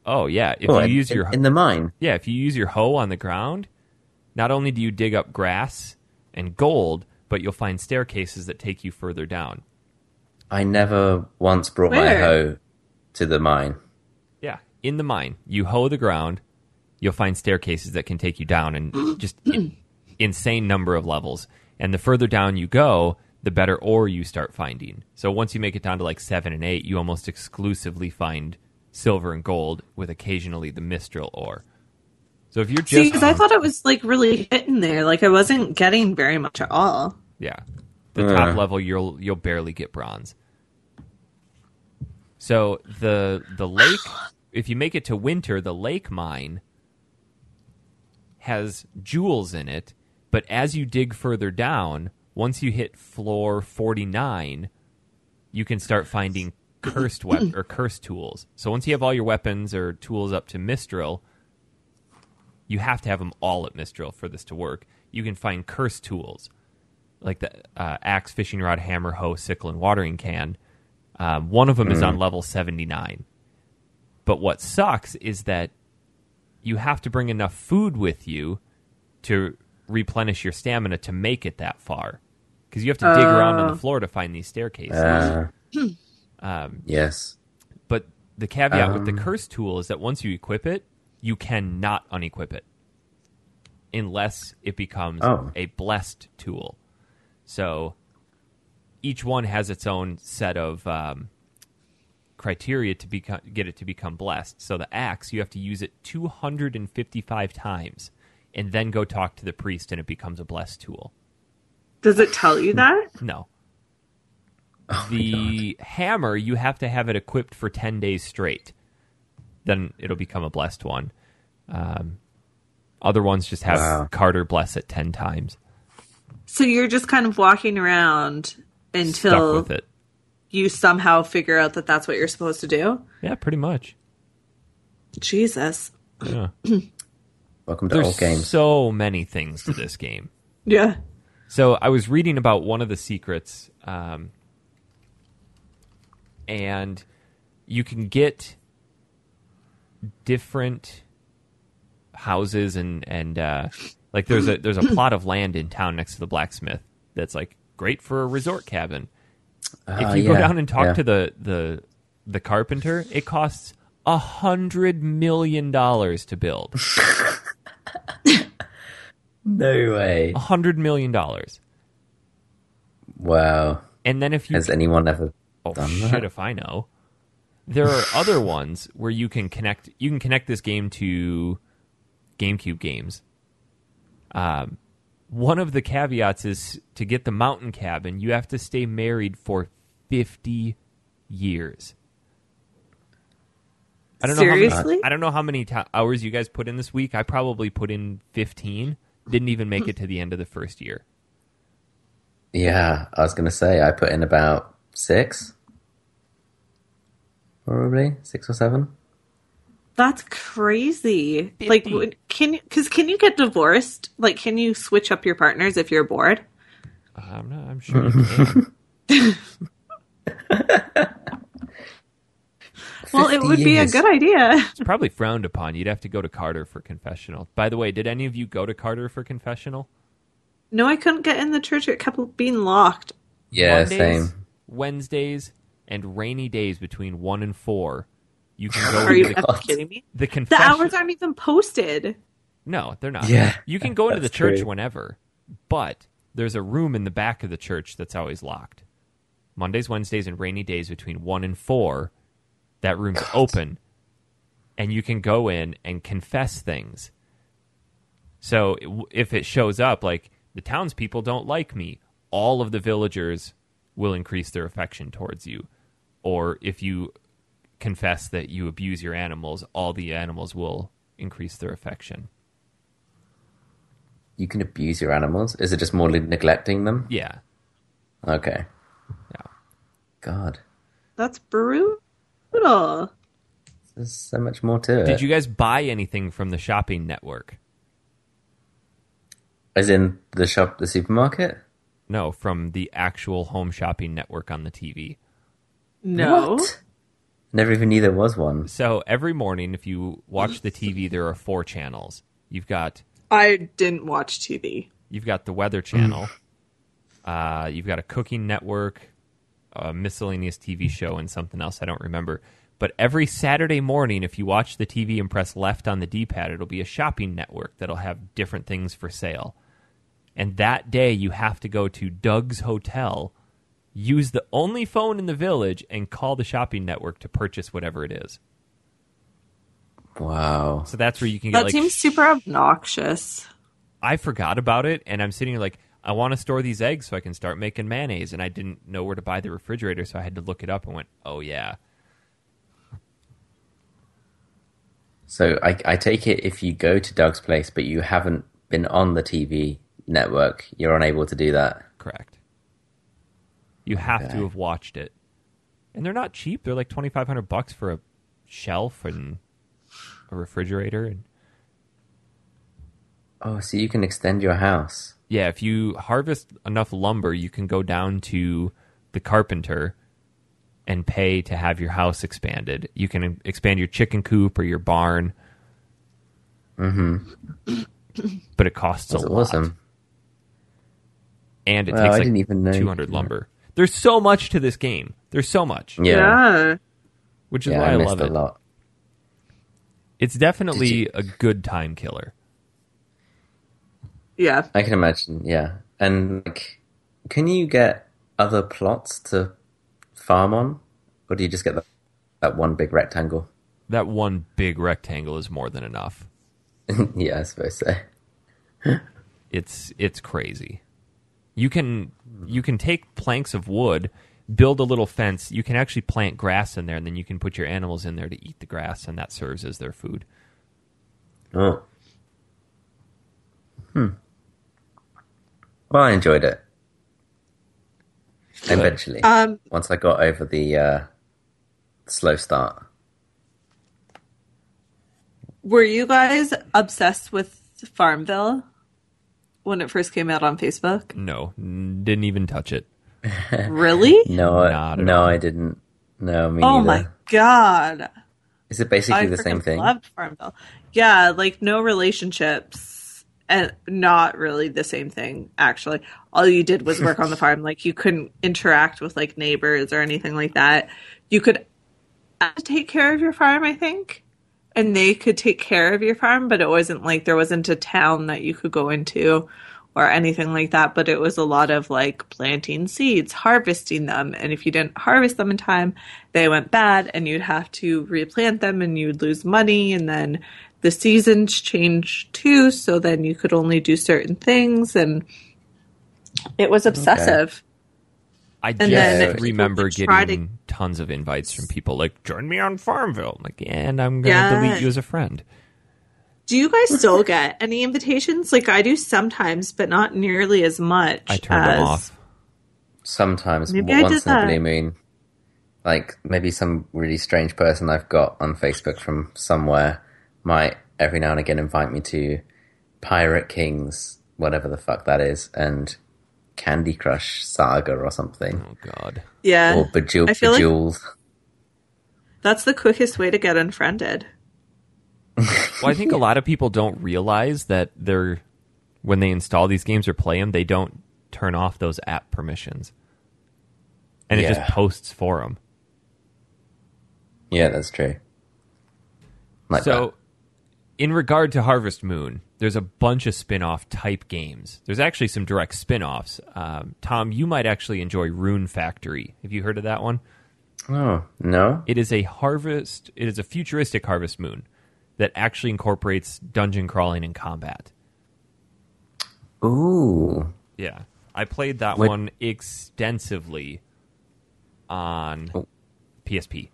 Oh, yeah. In the mine. Yeah, if you use your hoe on the ground, not only do you dig up grass and gold, but you'll find staircases that take you further down. I never once brought my hoe to the mine. Yeah, in the mine. You hoe the ground, you'll find staircases that can take you down, and just insane number of levels. And the further down you go, the better ore you start finding. So once you make it down to like 7 and 8, you almost exclusively find silver and gold with occasionally the Mistral ore. So if you're just... See, because I thought it was, like, really hitting there. Like, I wasn't getting very much at all. Yeah. The top level, you'll barely get bronze. So the lake, if you make it to winter, the lake mine has jewels in it. But as you dig further down, once you hit floor 49, you can start finding cursed weapons or cursed tools. So once you have all your weapons or tools up to Mistral, you have to have them all at Mistral for this to work. You can find cursed tools, like the axe, fishing rod, hammer, hoe, sickle, and watering can. One of them is on level 79. But what sucks is that you have to bring enough food with you to replenish your stamina to make it that far, because you have to dig around on the floor to find these staircases. Yes. But the caveat with the curse tool is that once you equip it, you cannot unequip it unless it becomes a blessed tool. So each one has its own set of criteria to get it to become blessed. So the axe, you have to use it 255 times and then go talk to the priest and it becomes a blessed tool. Does it tell you that? No. Oh, the hammer, you have to have it equipped for 10 days straight. Then it'll become a blessed one. Other ones just have Carter bless it 10 times. So you're just kind of walking around until you somehow figure out that that's what you're supposed to do? Yeah, pretty much. Jesus. Yeah. Welcome to old games. There's so many things to this game. Yeah. So I was reading about one of the secrets, and you can get different houses and like there's a plot of land in town next to the blacksmith that's like great for a resort cabin. If you go down and talk to the carpenter, it costs $100 million to build. No way. $100 million. Wow. And then if you has anyone ever done that? Shit if I know. There are other ones where you can connect. You can connect this game to GameCube games. One of the caveats is to get the mountain cabin, you have to stay married for 50 years. I don't know how many, hours you guys put in this week. I probably put in 15. Didn't even make it to the end of the first year. Yeah, I was going to say I put in about 6. Probably 6 or 7. That's crazy. 50. Like, can you get divorced? Like, can you switch up your partners if you're bored? I'm sure you can. Well, it would be a good idea. It's probably frowned upon. You'd have to go to Carter for confessional. By the way, did any of you go to Carter for confessional? No, I couldn't get in the church. It kept being locked. Yeah, Mondays, same. Wednesdays. And rainy days between 1 and 4, you can go. Are you kidding me? The hours aren't even posted. No, they're not. Yeah, you can go into the church whenever, but there's a room in the back of the church that's always locked. Mondays, Wednesdays, and rainy days between 1 and 4, that room's open, and you can go in and confess things. So if it shows up, like the townspeople don't like me, all of the villagers will increase their affection towards you. Or if you confess that you abuse your animals, all the animals will increase their affection. You can abuse your animals? Is it just more neglecting them? Yeah. Okay. Yeah. God. That's brutal. There's so much more to it. Did you guys buy anything from the shopping network? As in the supermarket? No, from the actual home shopping network on the TV. No. What? Never even knew there was one. So every morning, if you watch the TV, there are 4 channels. You've got... I didn't watch TV. You've got the Weather Channel. You've got a cooking network, a miscellaneous TV show, and something else I don't remember. But every Saturday morning, if you watch the TV and press left on the D-pad, it'll be a shopping network that'll have different things for sale. And that day, you have to go to Doug's Hotel, use the only phone in the village, and call the shopping network to purchase whatever it is. Wow. So that's where you can get, that seems super obnoxious. I forgot about it, and I'm sitting here like, I want to store these eggs so I can start making mayonnaise, and I didn't know where to buy the refrigerator, so I had to look it up and went, oh, yeah. So I take it if you go to Doug's place, but you haven't been on the TV network, you're unable to do that. Correct. You have to have watched it. And they're not cheap. They're like $2,500 for a shelf and a refrigerator. And... Oh, so you can extend your house. Yeah, if you harvest enough lumber, you can go down to the carpenter and pay to have your house expanded. You can expand your chicken coop or your barn. Mm-hmm. But it costs That's a lot. Awesome. And it takes like 200 lumber. There's so much to this game. There's so much. Yeah. Which is why I love it. A lot. It's definitely a good time killer. Yeah. I can imagine, yeah. And like, can you get other plots to farm on? Or do you just get that one big rectangle? That one big rectangle is more than enough. Yeah, I suppose so. It's crazy. You can take planks of wood, build a little fence. You can actually plant grass in there, and then you can put your animals in there to eat the grass, and that serves as their food. Oh. Well, I enjoyed it. Good. Eventually, once I got over the slow start. Were you guys obsessed with Farmville when it first came out on Facebook? No, didn't even touch it. Really? No, I didn't. No, me neither. Oh my god! Is it basically the same thing? I loved Farmville. Yeah, like no relationships. And not really the same thing, actually. All you did was work on the farm. Like, you couldn't interact with, like, neighbors or anything like that. You could take care of your farm, I think. And they could take care of your farm, but it wasn't like there wasn't a town that you could go into or anything like that. But it was a lot of, like, planting seeds, harvesting them. And if you didn't harvest them in time, they went bad, and you'd have to replant them, and you'd lose money, and then... The seasons changed too, so then you could only do certain things, and it was obsessive. Okay. I just remember getting tons of invites from people like, join me on Farmville. I'm like, and I'm going to delete you as a friend. Do you guys still get any invitations? Like, I do sometimes, but not nearly as much. I turn them off. Sometimes, once in a blue moon. Like, maybe some really strange person I've got on Facebook from somewhere might every now and again invite me to Pirate Kings, whatever the fuck that is, and Candy Crush Saga or something. Oh, God. Yeah. Or Bejeweled. Like that's the quickest way to get unfriended. Well, I think a lot of people don't realize that when they install these games or play them, they don't turn off those app permissions. And it just posts for them. Yeah, that's true. In regard to Harvest Moon, there's a bunch of spin-off type games. There's actually some direct spin-offs. Tom, you might actually enjoy Rune Factory. Have you heard of that one? Oh, no. It is a futuristic Harvest Moon that actually incorporates dungeon crawling and combat. Ooh. Yeah. I played that one extensively on PSP.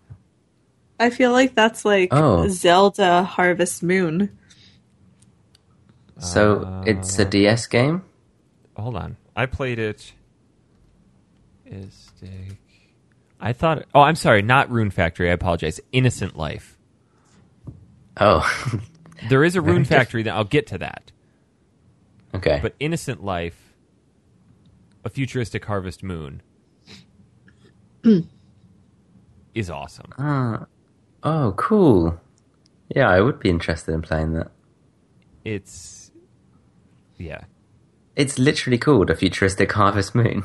I feel like that's like Zelda Harvest Moon. So it's a DS game? Hold on. I played it. I thought... Oh, I'm sorry. Not Rune Factory. I apologize. Innocent Life. Oh. There is a Rune Factory. I'll get to that. Okay. But Innocent Life, a futuristic Harvest Moon, is awesome. Oh, cool. Yeah, I would be interested in playing that. It's literally called a futuristic Harvest Moon.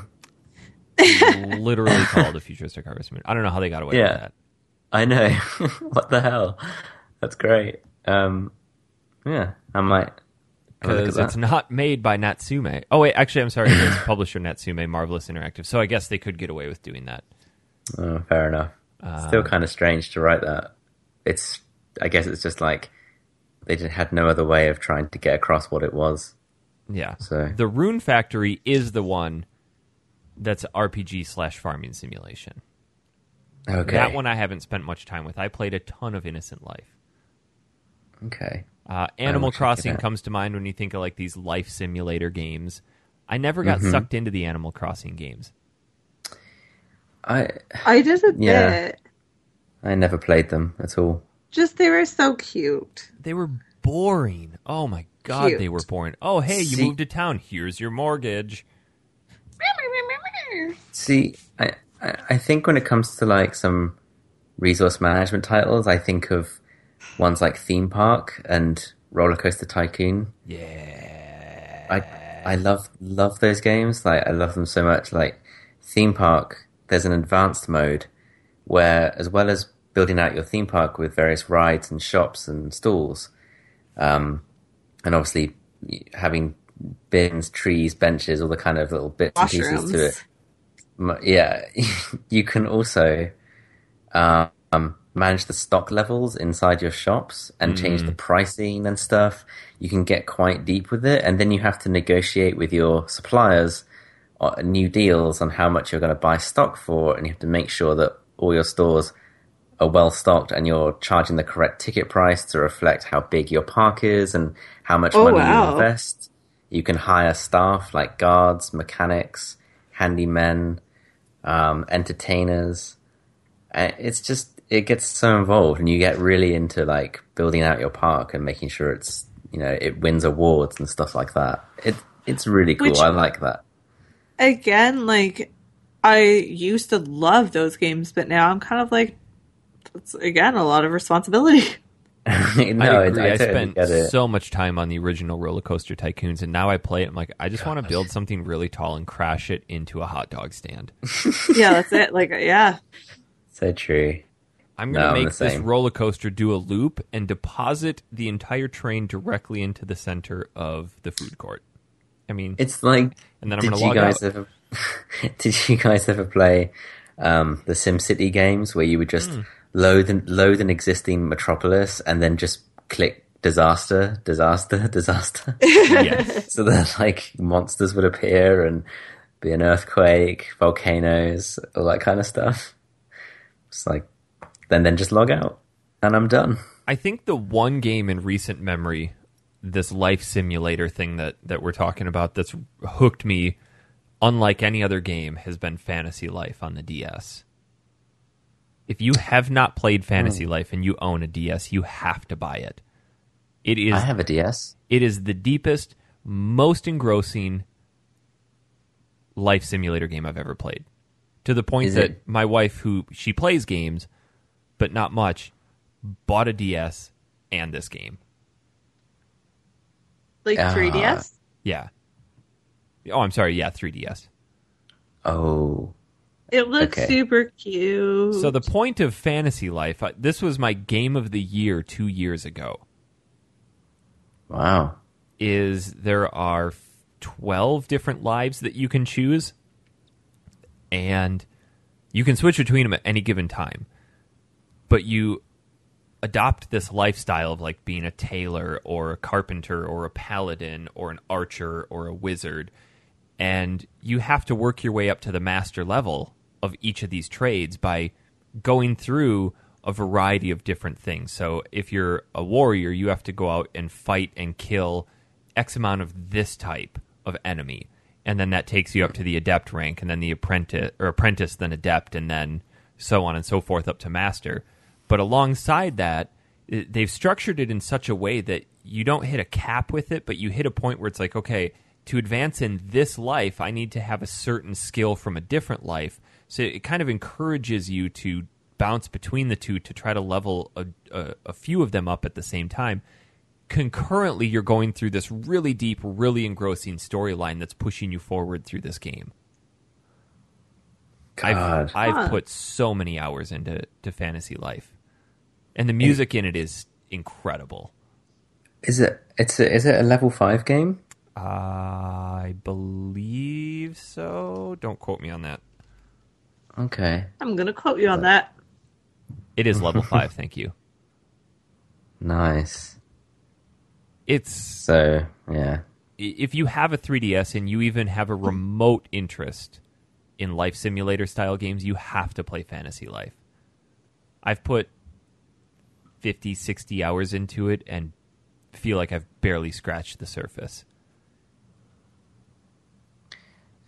Literally called a futuristic Harvest Moon. I don't know how they got away with that. I know. What the hell? That's great. I might. Because it's not made by Natsume. Oh, wait, actually, I'm sorry. It's publisher Natsume, Marvelous Interactive. So I guess they could get away with doing that. Oh, fair enough. Still kind of strange to write that. It's I guess it's just like they had no other way of trying to get across what it was. Yeah. So the Rune Factory is the one that's RPG/farming simulation. Okay. That one I haven't spent much time with. I played a ton of Innocent Life. Okay. Animal Crossing comes to mind when you think of like these life simulator games. I never got sucked into the Animal Crossing games. I did a bit. I never played them at all. Just they were so cute. They were boring. Oh my god, they were boring. Oh hey, you moved to town. Here's your mortgage. See, I think when it comes to like some resource management titles, I think of ones like Theme Park and Roller Coaster Tycoon. Yeah, I love those games. Like I love them so much. Like Theme Park, there's an advanced mode where, as well as building out your theme park with various rides and shops and stalls, and obviously having bins, trees, benches, all the kind of little bits and pieces to it. Yeah, you can also manage the stock levels inside your shops and change the pricing and stuff. You can get quite deep with it, and then you have to negotiate with your suppliers new deals on how much you're going to buy stock for, and you have to make sure that all your stores are well stocked and you're charging the correct ticket price to reflect how big your park is and how much money you invest. You can hire staff like guards, mechanics, handymen, entertainers. It's just, it gets so involved, and you get really into like building out your park and making sure it's, you know, it wins awards and stuff like that. It's really cool. I like that. Again, like, I used to love those games, but now I'm kind of like, it's, again, a lot of responsibility. No, I agree. I spent so much time on the original Roller Coaster Tycoons, and now I play it, I'm like, I just want to build something really tall and crash it into a hot dog stand. Yeah, that's it. Like, yeah. So true. I'm going to make this roller coaster do a loop and deposit the entire train directly into the center of the food court. I mean, it's like, and then I'm going to log out. Did you guys ever play the SimCity games where you would just load an existing metropolis and then just click disaster, disaster, disaster? Yes. So that like monsters would appear and be an earthquake, volcanoes, all that kind of stuff. It's like, then just log out and I'm done. I think the one game in recent memory, this life simulator thing that we're talking about that's hooked me unlike any other game, has been Fantasy Life on the DS. If you have not played Fantasy Life and you own a DS, you have to buy it. I have a DS. It is the deepest, most engrossing life simulator game I've ever played. To the point that my wife, who she plays games, but not much, bought a DS and this game. Like 3DS? Yeah. Oh, I'm sorry. Yeah, 3DS. Oh. It looks super cute. So the point of Fantasy Life, this was my game of the year 2 years ago. Wow. Is there are 12 different lives that you can choose, and you can switch between them at any given time. But you adopt this lifestyle of like being a tailor or a carpenter or a paladin or an archer or a wizard, and you have to work your way up to the master level of each of these trades by going through a variety of different things. So if you're a warrior, you have to go out and fight and kill X amount of this type of enemy, and then that takes you up to the adept rank, and then the apprentice, then adept, and then so on and so forth up to master. But alongside that, they've structured it in such a way that you don't hit a cap with it, but you hit a point where it's like, okay, to advance in this life, I need to have a certain skill from a different life. So it kind of encourages you to bounce between the two to try to level a few of them up at the same time. Concurrently, you're going through this really deep, really engrossing storyline that's pushing you forward through this game. God. I've put so many hours into Fantasy Life. And the music in it is incredible. Is it a level 5 game? I believe so. Don't quote me on that. Okay. I'm going to quote you on that. It is level 5, thank you. Nice. It's so, yeah. If you have a 3DS and you even have a remote interest in life simulator style games, you have to play Fantasy Life. I've put 50, 60 hours into it and feel like I've barely scratched the surface.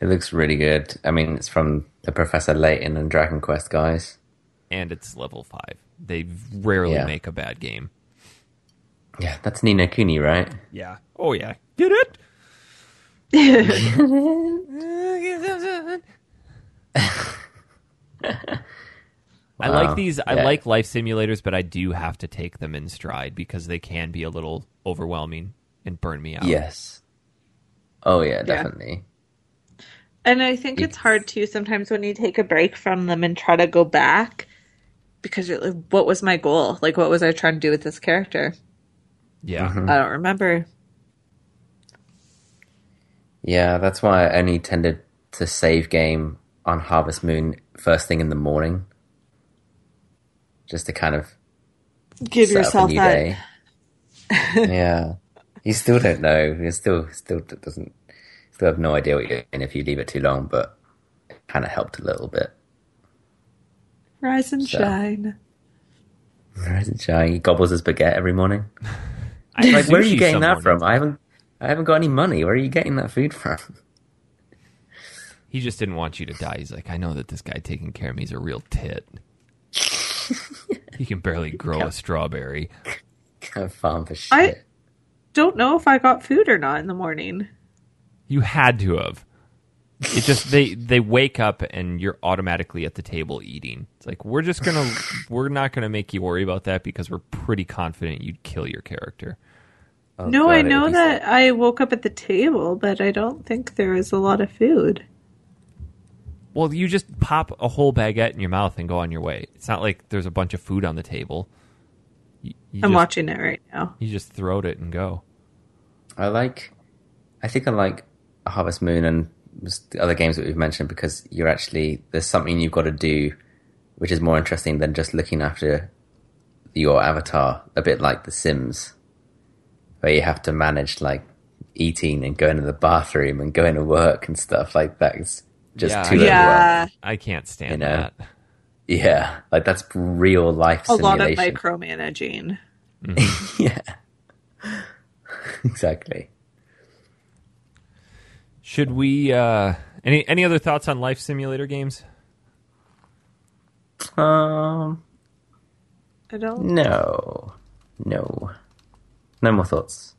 It looks really good. I mean, it's from the Professor Layton and Dragon Quest guys. And it's level 5. They rarely make a bad game. Yeah, that's Ni no Kuni, right? Yeah. Oh, yeah. Get it? Wow. I like these. Yeah. I like life simulators, but I do have to take them in stride because they can be a little overwhelming and burn me out. Yes. Oh, yeah, definitely. Yeah. And I think it's hard, too, sometimes when you take a break from them and try to go back because you're like, what was my goal? Like, what was I trying to do with this character? Yeah. Mm-hmm. I don't remember. Yeah, that's why I only tended to save game on Harvest Moon first thing in the morning. Just to kind of give yourself a new day. Yeah. You still don't know. You still have no idea what you're doing if you leave it too long, but it kind of helped a little bit. Rise and shine. Rise and shine. He gobbles his baguette every morning. Like, where are you getting that from? I haven't got any money. Where are you getting that food from? He just didn't want you to die. He's like, I know that this guy taking care of me is a real tit. He can barely grow a strawberry. Can't farm for shit. I don't know if I got food or not in the morning. You had to have. It just they wake up and you're automatically at the table eating. It's like we're not gonna make you worry about that because we're pretty confident you'd kill your character. Oh, no, God, I know that sad. I woke up at the table, but I don't think there was a lot of food. Well, you just pop a whole baguette in your mouth and go on your way. It's not like there's a bunch of food on the table. I'm watching it right now. You just throw it and go. I think I like Harvest Moon and the other games that we've mentioned because you're actually, there's something you've got to do which is more interesting than just looking after your avatar, a bit like The Sims, where you have to manage like eating and going to the bathroom and going to work and stuff like that. It's just too overwhelming. I can't stand that. Yeah, like that's real life simulation. A lot of micromanaging. Mm-hmm. Yeah, exactly. Should we? Any other thoughts on life simulator games? I don't. No, no more thoughts.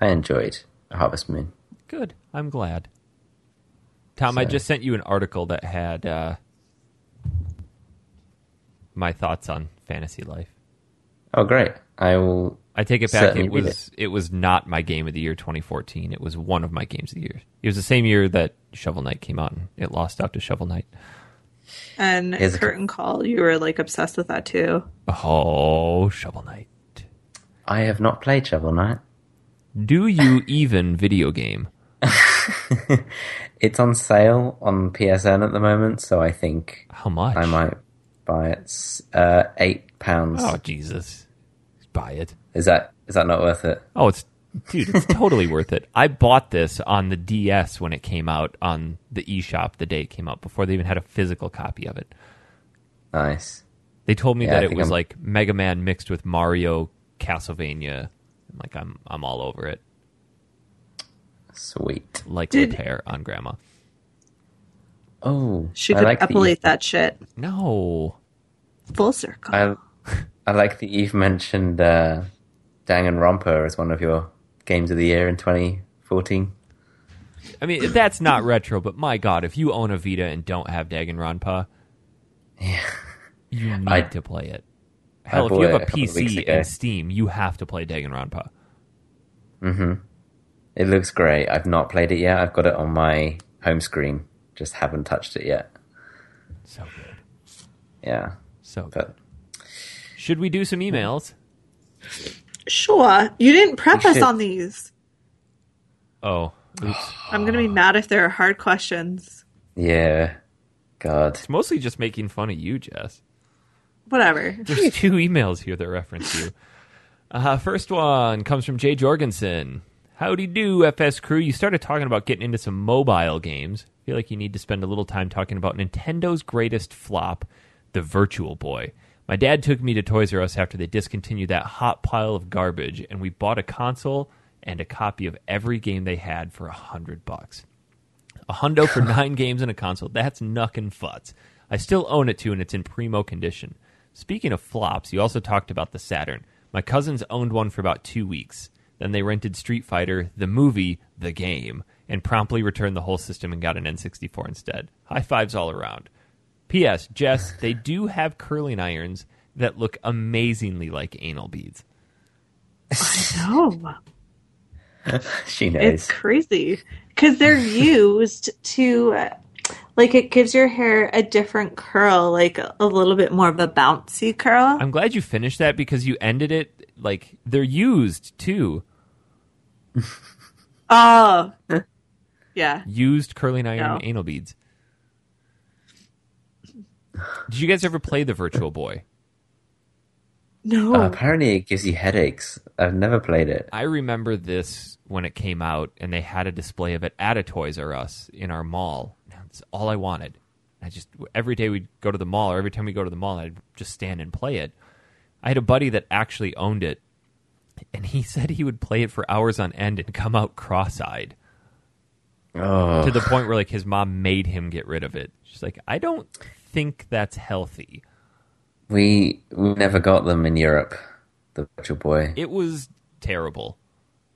I enjoyed Harvest Moon. Good. I'm glad. Tom, so. I just sent you an article that had my thoughts on Fantasy Life. Oh, great. I take it back. It was not my game of the year 2014. It was one of my games of the year. It was the same year that Shovel Knight came out, and it lost out to Shovel Knight. And Curtain Call, you were like obsessed with that too. Oh, Shovel Knight. I have not played Shovel Knight. Do you even video game? It's on sale on PSN at the moment, so I think how much I might buy it. £8. Oh Jesus! Buy it. Is that not worth it? Oh, it's totally worth it. I bought this on the DS when it came out on the eShop the day it came out before they even had a physical copy of it. Nice. They told me that it was like Mega Man mixed with Mario, Castlevania. Like I'm all over it. Sweet. Like repair on grandma. Oh. She could epilate that shit. No. Full circle. I like that you've mentioned Danganronpa as one of your games of the year in 2014. I mean, that's not retro, but my God, if you own a Vita and don't have Danganronpa, you need to play it. Hell, if you have a PC and Steam, you have to play Danganronpa. Mm-hmm. It looks great. I've not played it yet. I've got it on my home screen. Just haven't touched it yet. So good. Yeah. So good. Should we do some emails? Sure. You didn't prep us on these. Oh. Oops. I'm going to be mad if there are hard questions. Yeah. God. It's mostly just making fun of you, Jess. whatever. There's two emails here that reference you. First one comes from Jay Jorgensen. Howdy do, FS crew. You started talking about getting into some mobile games. I feel like you need to spend a little time talking about Nintendo's greatest flop, the Virtual Boy. My dad took me to Toys R Us after they discontinued that hot pile of garbage, and we bought a console and a copy of every game they had for $100. A hundo for 9 games and a console. That's knuckin' futz. I still own it too, and it's in primo condition. Speaking of flops, you also talked about the Saturn. My cousins owned one for about 2 weeks. Then they rented Street Fighter, the movie, the game, and promptly returned the whole system and got an N64 instead. High fives all around. P.S. Jess, they do have curling irons that look amazingly like anal beads. I know. She knows. It's crazy. Because they're used to, like, it gives your hair a different curl, like a little bit more of a bouncy curl. I'm glad you finished that because you ended it. Like, they're used, too. Oh. Yeah. Used curling iron and anal beads. Did you guys ever play the Virtual Boy? No. Apparently it gives you headaches. I've never played it. I remember this when it came out, and they had a display of it at a Toys R Us in our mall. That's all I wanted. I just, every day we'd go to the mall, or every time we go to the mall, I'd just stand and play it. I had a buddy that actually owned it, and he said he would play it for hours on end and come out cross-eyed. Oh. To the point where, like, his mom made him get rid of it. She's like, I don't think that's healthy. We never got them in Europe, the Virtual Boy. It was terrible.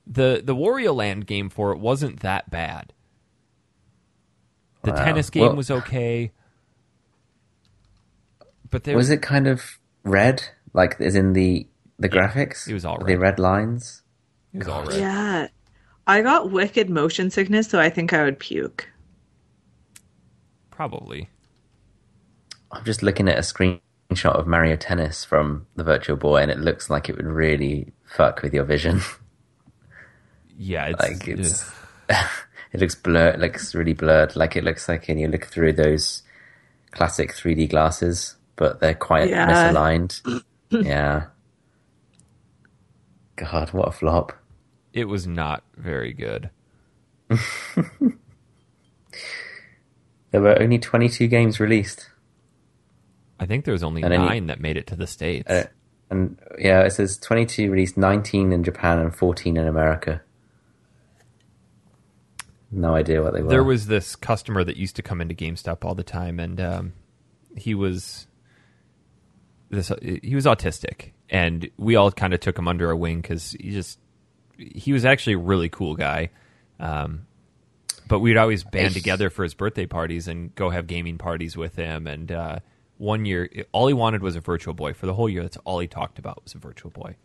The Wario Land game for it wasn't that bad. The tennis game was okay. But there was it kind of red? Like, as in the graphics? It was all red. The red lines? It was all red. Yeah. I got wicked motion sickness, so I think I would puke. Probably. I'm just looking at a screenshot of Mario Tennis from the Virtual Boy, and it looks like it would really fuck with your vision. Yeah, it's... like, it's... it looks blurred. It looks really blurred. Like, it looks like, and you look through those classic 3D glasses, but they're quite misaligned. Yeah. God, what a flop. It was not very good. There were only 22 games released. I think there was only 9 that made it to the States. And yeah, it says 22 released, 19 in Japan and 14 in America. No idea what they were. There was this customer that used to come into GameStop all the time, and he was autistic, and we all kind of took him under our wing because he was actually a really cool guy. But we'd always band together for his birthday parties and go have gaming parties with him. And one year, all he wanted was a Virtual Boy for the whole year. That's all he talked about was a Virtual Boy.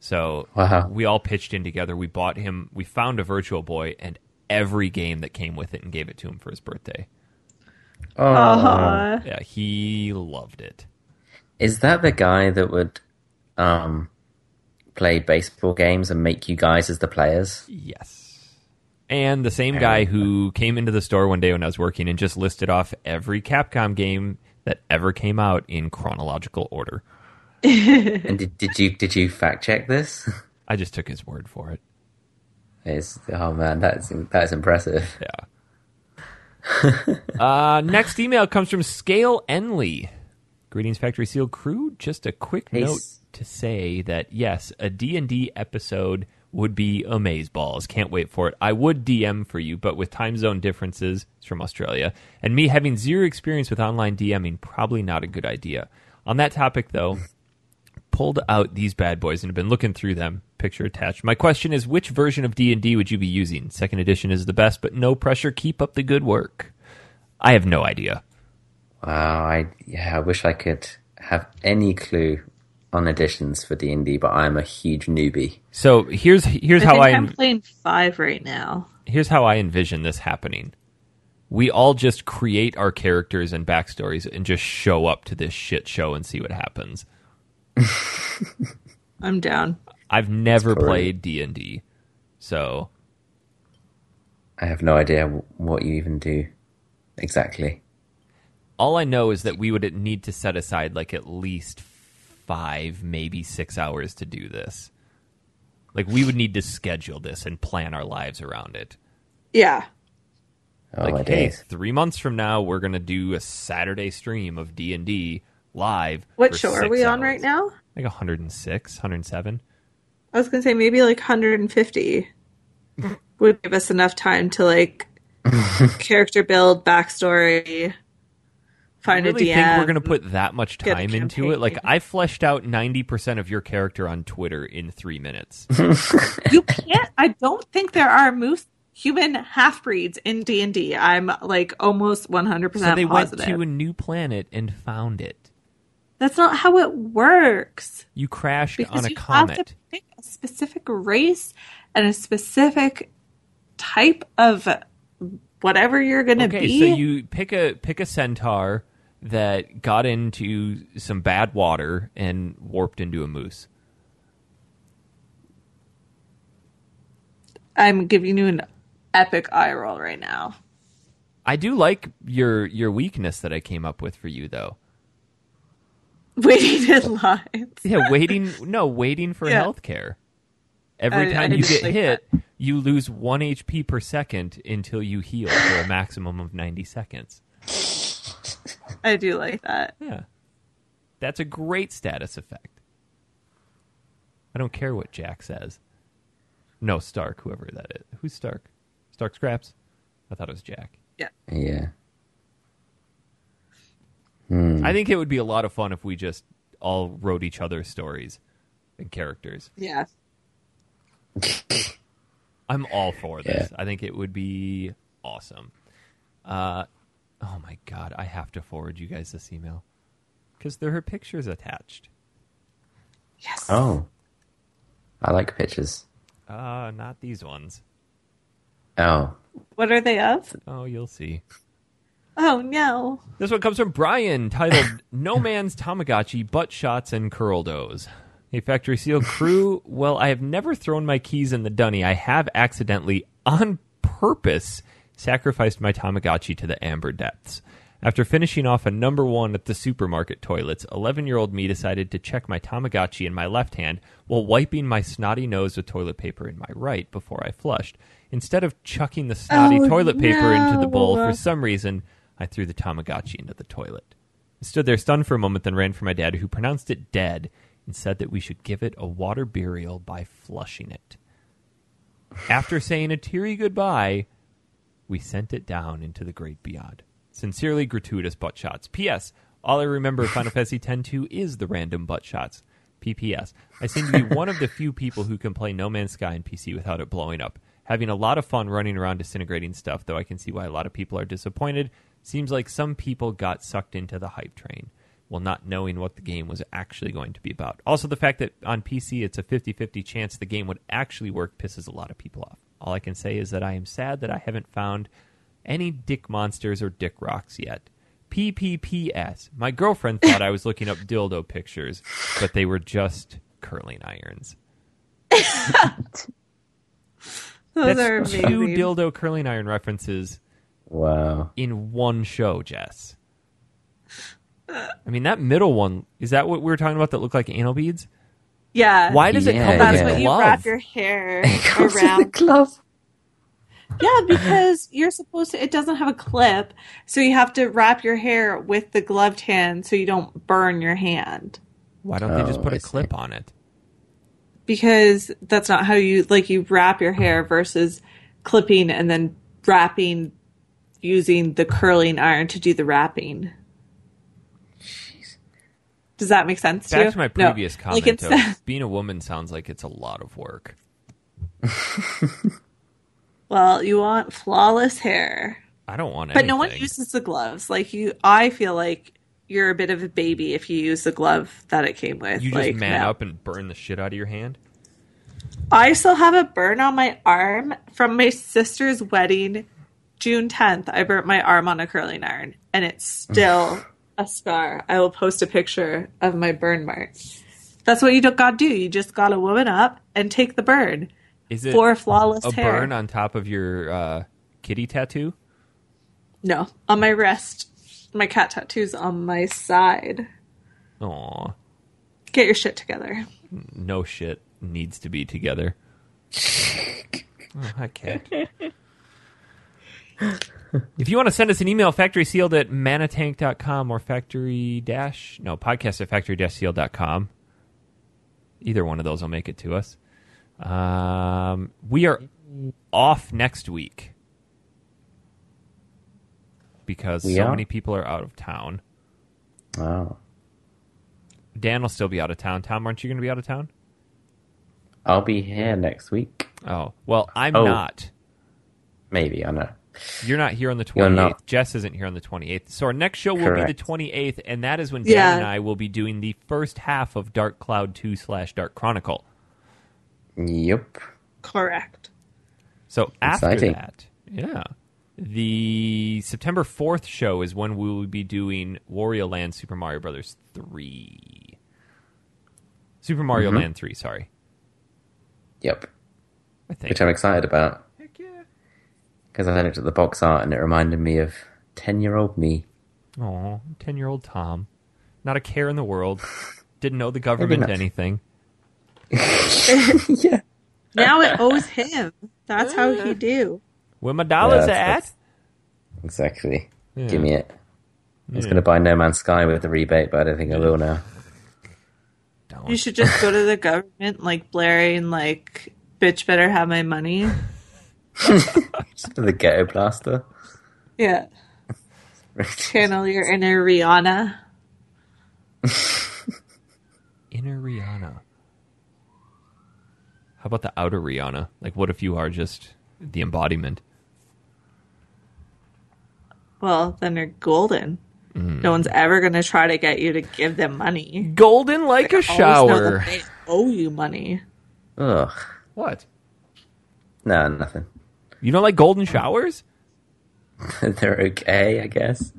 So we all pitched in together. We bought him. We found a Virtual Boy and every game that came with it and gave it to him for his birthday. Oh, yeah, he loved it. Is that the guy that would play baseball games and make you guys as the players? Yes. And the same guy who came into the store one day when I was working and just listed off every Capcom game that ever came out in chronological order. And did you fact check this? I just took his word for it. Oh man, that is impressive. Yeah. Next email comes from Scale Enley. Greetings, Factory Seal crew. Just a quick note to say that, yes, a D&D episode would be amazeballs. Can't wait for it. I would DM for you, but with time zone differences, it's from Australia, and me having zero experience with online DMing, probably not a good idea. On that topic, though, pulled out these bad boys and have been looking through them. Picture attached. My question is, which version of D&D would you be using? Second edition is the best, but no pressure. Keep up the good work. I have no idea. Wow, I wish I could have any clue on editions for D&D, but I'm a huge newbie. So I'm playing 5 right now. Here's how I envision this happening. We all just create our characters and backstories and just show up to this shit show and see what happens. I'm down. I've never played D&D, so... I have no idea what you even do exactly. All I know is that we would need to set aside like at least 5, maybe 6 hours to do this. Like, we would need to schedule this and plan our lives around it. Yeah. Like, oh, hey, 3 months from now, we're going to do a Saturday stream of D&D live. What show are we on right now? Like 106, 107. I was going to say maybe like 150 would give us enough time to, like, character build, backstory, find a DM. I really think we're going to put that much time into it. Like, I fleshed out 90% of your character on Twitter in 3 minutes. You can't. I don't think there are moose human half-breeds in D&D. I'm, like, almost 100% positive. So they went to a new planet and found it. That's not how it works. You crashed on a comet. You have to pick a specific race and a specific type of whatever you're going to be. So you pick a centaur that got into some bad water and warped into a moose. I'm giving you an epic eye roll right now. I do like your weakness that I came up with for you, though. Waiting in lines. Yeah, waiting for healthcare. Every time you get hit, you lose 1 HP per second until you heal for a maximum of 90 seconds. I do like that. Yeah. That's a great status effect. I don't care what Jack says. No, Stark, whoever that is. Who's Stark? Stark Scraps? I thought it was Jack. Yeah. Yeah. I think it would be a lot of fun if we just all wrote each other's stories and characters. Yeah. I'm all for this. Yeah. I think it would be awesome. Oh, my God. I have to forward you guys this email because there are pictures attached. Yes. Oh. I like pictures. Not these ones. Oh. What are they of? Oh, you'll see. Oh, no. This one comes from Brian, titled No Man's Tamagotchi, Butt Shots, and Curldos. Hey, Factory Seal crew, well, I have never thrown my keys in the dunny. I have accidentally, on purpose, sacrificed my Tamagotchi to the amber depths. After finishing off a number one at the supermarket toilets, 11-year-old me decided to check my Tamagotchi in my left hand while wiping my snotty nose with toilet paper in my right before I flushed. Instead of chucking the snotty toilet paper into the bowl, for some reason, I threw the Tamagotchi into the toilet. I stood there stunned for a moment, then ran for my dad, who pronounced it dead and said that we should give it a water burial by flushing it. After saying a teary goodbye, we sent it down into the great beyond. Sincerely, gratuitous butt shots. P.S. All I remember of Final Fantasy X-2 is the random butt shots. P.P.S. I seem to be one of the few people who can play No Man's Sky on PC without it blowing up. Having a lot of fun running around disintegrating stuff, though I can see why a lot of people are disappointed. Seems like some people got sucked into the hype train while not knowing what the game was actually going to be about. Also, the fact that on PC it's a 50-50 chance the game would actually work pisses a lot of people off. All I can say is that I am sad that I haven't found any dick monsters or dick rocks yet. PPPS. My girlfriend thought I was looking up dildo pictures, but they were just curling irons. Those are amazing. 2 dildo curling iron references. Wow. In one show, Jess. I mean, that middle one, is that what we were talking about that looked like anal beads? Yeah. Why does it come out of the glove? That's what you wrap your hair around. The glove. Yeah, because you're supposed to, it doesn't have a clip, so you have to wrap your hair with the gloved hand so you don't burn your hand. Why don't they just put a clip on it? Because that's not how you, like, you wrap your hair versus clipping and then wrapping, using the curling iron to do the wrapping. Jeez. Does that make sense to you? Back to my previous comment, like, of being a woman sounds like it's a lot of work. Well, you want flawless hair. I don't want anything. But no one uses the gloves. Like, you, I feel like you're a bit of a baby if you use the glove that it came with. You just up and burn the shit out of your hand? I still have a burn on my arm from my sister's wedding. June 10th, I burnt my arm on a curling iron, and it's still a scar. I will post a picture of my burn mark. That's what you gotta do. You just gotta woman up and take the burn. Is it for flawless hair? Burn on top of your kitty tattoo? No, on my wrist. My cat tattoo's on my side. Aww. Get your shit together. No shit needs to be together. Oh, I can't. If you want to send us an email, factorysealed@manatank.com or podcast@factory-sealed.com. Either one of those will make it to us. We are off next week because so many people are out of town. Oh. Dan will still be out of town. Tom, aren't you going to be out of town? I'll be here next week. Oh, well, I'm not. Maybe, I know. You're not here on the 28th. Jess isn't here on the 28th. So our next show will be the 28th, and that is when Dan and I will be doing the first half of Dark Cloud 2/Dark Chronicle. Yep. Correct. So exciting. After that, the September 4th show is when we will be doing Wario Land Super Mario Brothers 3. Super Mario Land 3, sorry. Yep. I think. Which I'm excited about. Heck yeah. Because I looked at the box art and it reminded me of 10-year-old me. Aw, 10-year-old Tom. Not a care in the world. Didn't know the government anything. Yeah. Now it owes him. That's how he do. Where my dollars at? Exactly. Yeah. Give me it. I was going to buy No Man's Sky with the rebate, but I don't think I will now. Don't. You should just go to the government, like blaring, and like, bitch better have my money. Just the ghetto blaster. Yeah. Channel your inner Rihanna. Inner Rihanna. How about the outer Rihanna? Like, what if you are just the embodiment? Well, then you're golden. Mm. No one's ever going to try to get you to give them money. Golden like a shower. They owe you money. Ugh. What? No, nothing. You don't like golden showers? They're okay, I guess.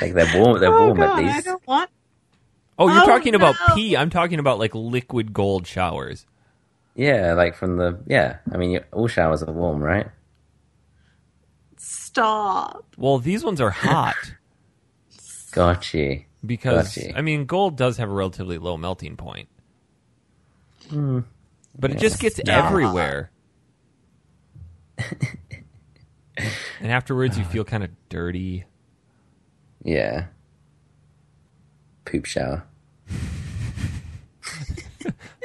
Like, they're warm. They're warm God, at least. I don't want. Oh, you're talking about pee. I'm talking about, like, liquid gold showers. Yeah, like from the... Yeah, I mean, all showers are warm, right? Stop. Well, these ones are hot. Gotcha. Because, I mean, gold does have a relatively low melting point. Mm. But it just gets everywhere. And afterwards, you feel kind of dirty. Yeah. Poop shower.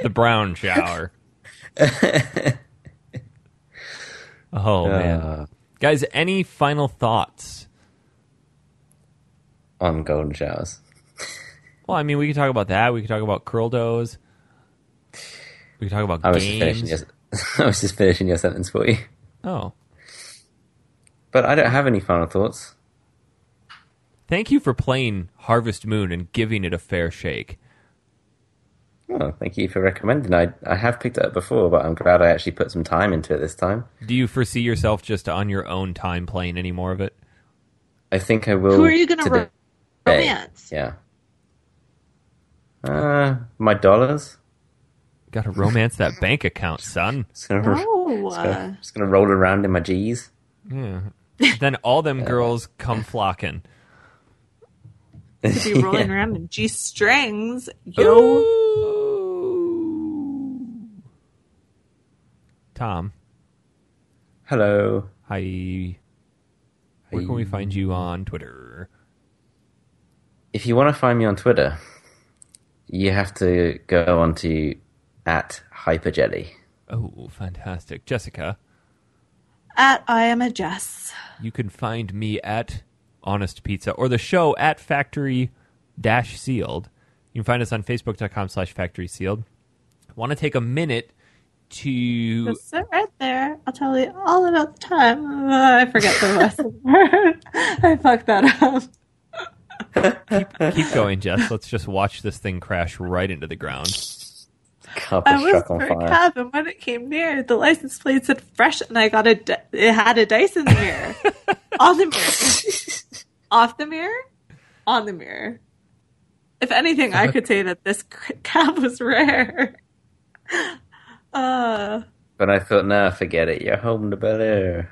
The brown shower. Man. Guys, any final thoughts? On golden showers. Well, I mean, we could talk about that. We could talk about curl does. We could talk about games. I was just finishing your sentence for you. Oh. But I don't have any final thoughts. Thank you for playing Harvest Moon and giving it a fair shake. Oh, thank you for recommending. I have picked it up before, but I'm glad I actually put some time into it this time. Do you foresee yourself just on your own time playing any more of it? I think I will. Who are you going to romance? Yeah. My dollars. Got to romance that bank account, son. Just going to roll around in my G's. Yeah. Then all them girls come flocking. Could be rolling around in G strings. Yo. Ooh. Tom. Hello. Hi. Where can we find you on Twitter? If you want to find me on Twitter, you have to go on to @hyperjelly. Oh, fantastic. Jessica. @IamAJess. You can find me at Honest Pizza, or the show at Factory-Sealed. You can find us on Facebook.com/Factory Sealed. I want to take a minute to... Just sit right there. I'll tell you all about the time. I forget the last word. I fucked that up. keep going, Jess. Let's just watch this thing crash right into the ground. I was for a cab, and when it came near, the license plate said fresh, and I got it had a dice in the mirror. On the mirror. Off the mirror? On the mirror. If anything, I could say that this cab was rare. But I thought, nah, forget it. You're home to Bel Air.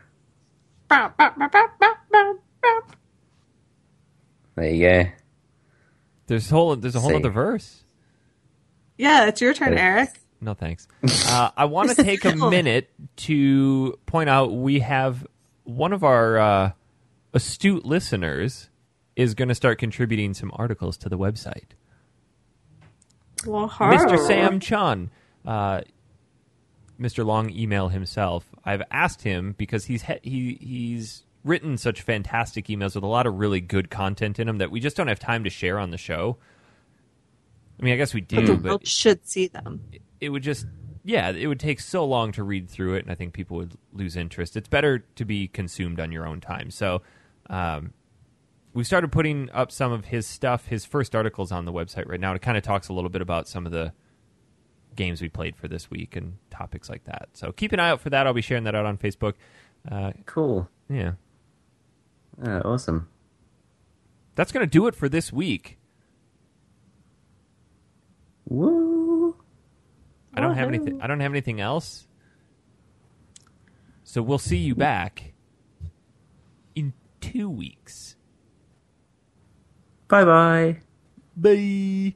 There you go. There's a whole other verse. Yeah, it's your turn, Eric. No, thanks. I want to take a minute to point out we have one of our astute listeners is going to start contributing some articles to the website. Well, Mr. Sam Chun, Mr. Long Email himself. I've asked him because he's written such fantastic emails with a lot of really good content in them that we just don't have time to share on the show. I mean, I guess we do, but the world should see them. It would just, it would take so long to read through it, and I think people would lose interest. It's better to be consumed on your own time. So we started putting up some of his stuff, his first articles on the website right now. It kind of talks a little bit about some of the games we played for this week and topics like that. So keep an eye out for that. I'll be sharing that out on Facebook. Cool. Yeah. Awesome. That's going to do it for this week. Woo! I don't have anything. I don't have anything else. So we'll see you back in 2 weeks. Bye-bye. Bye.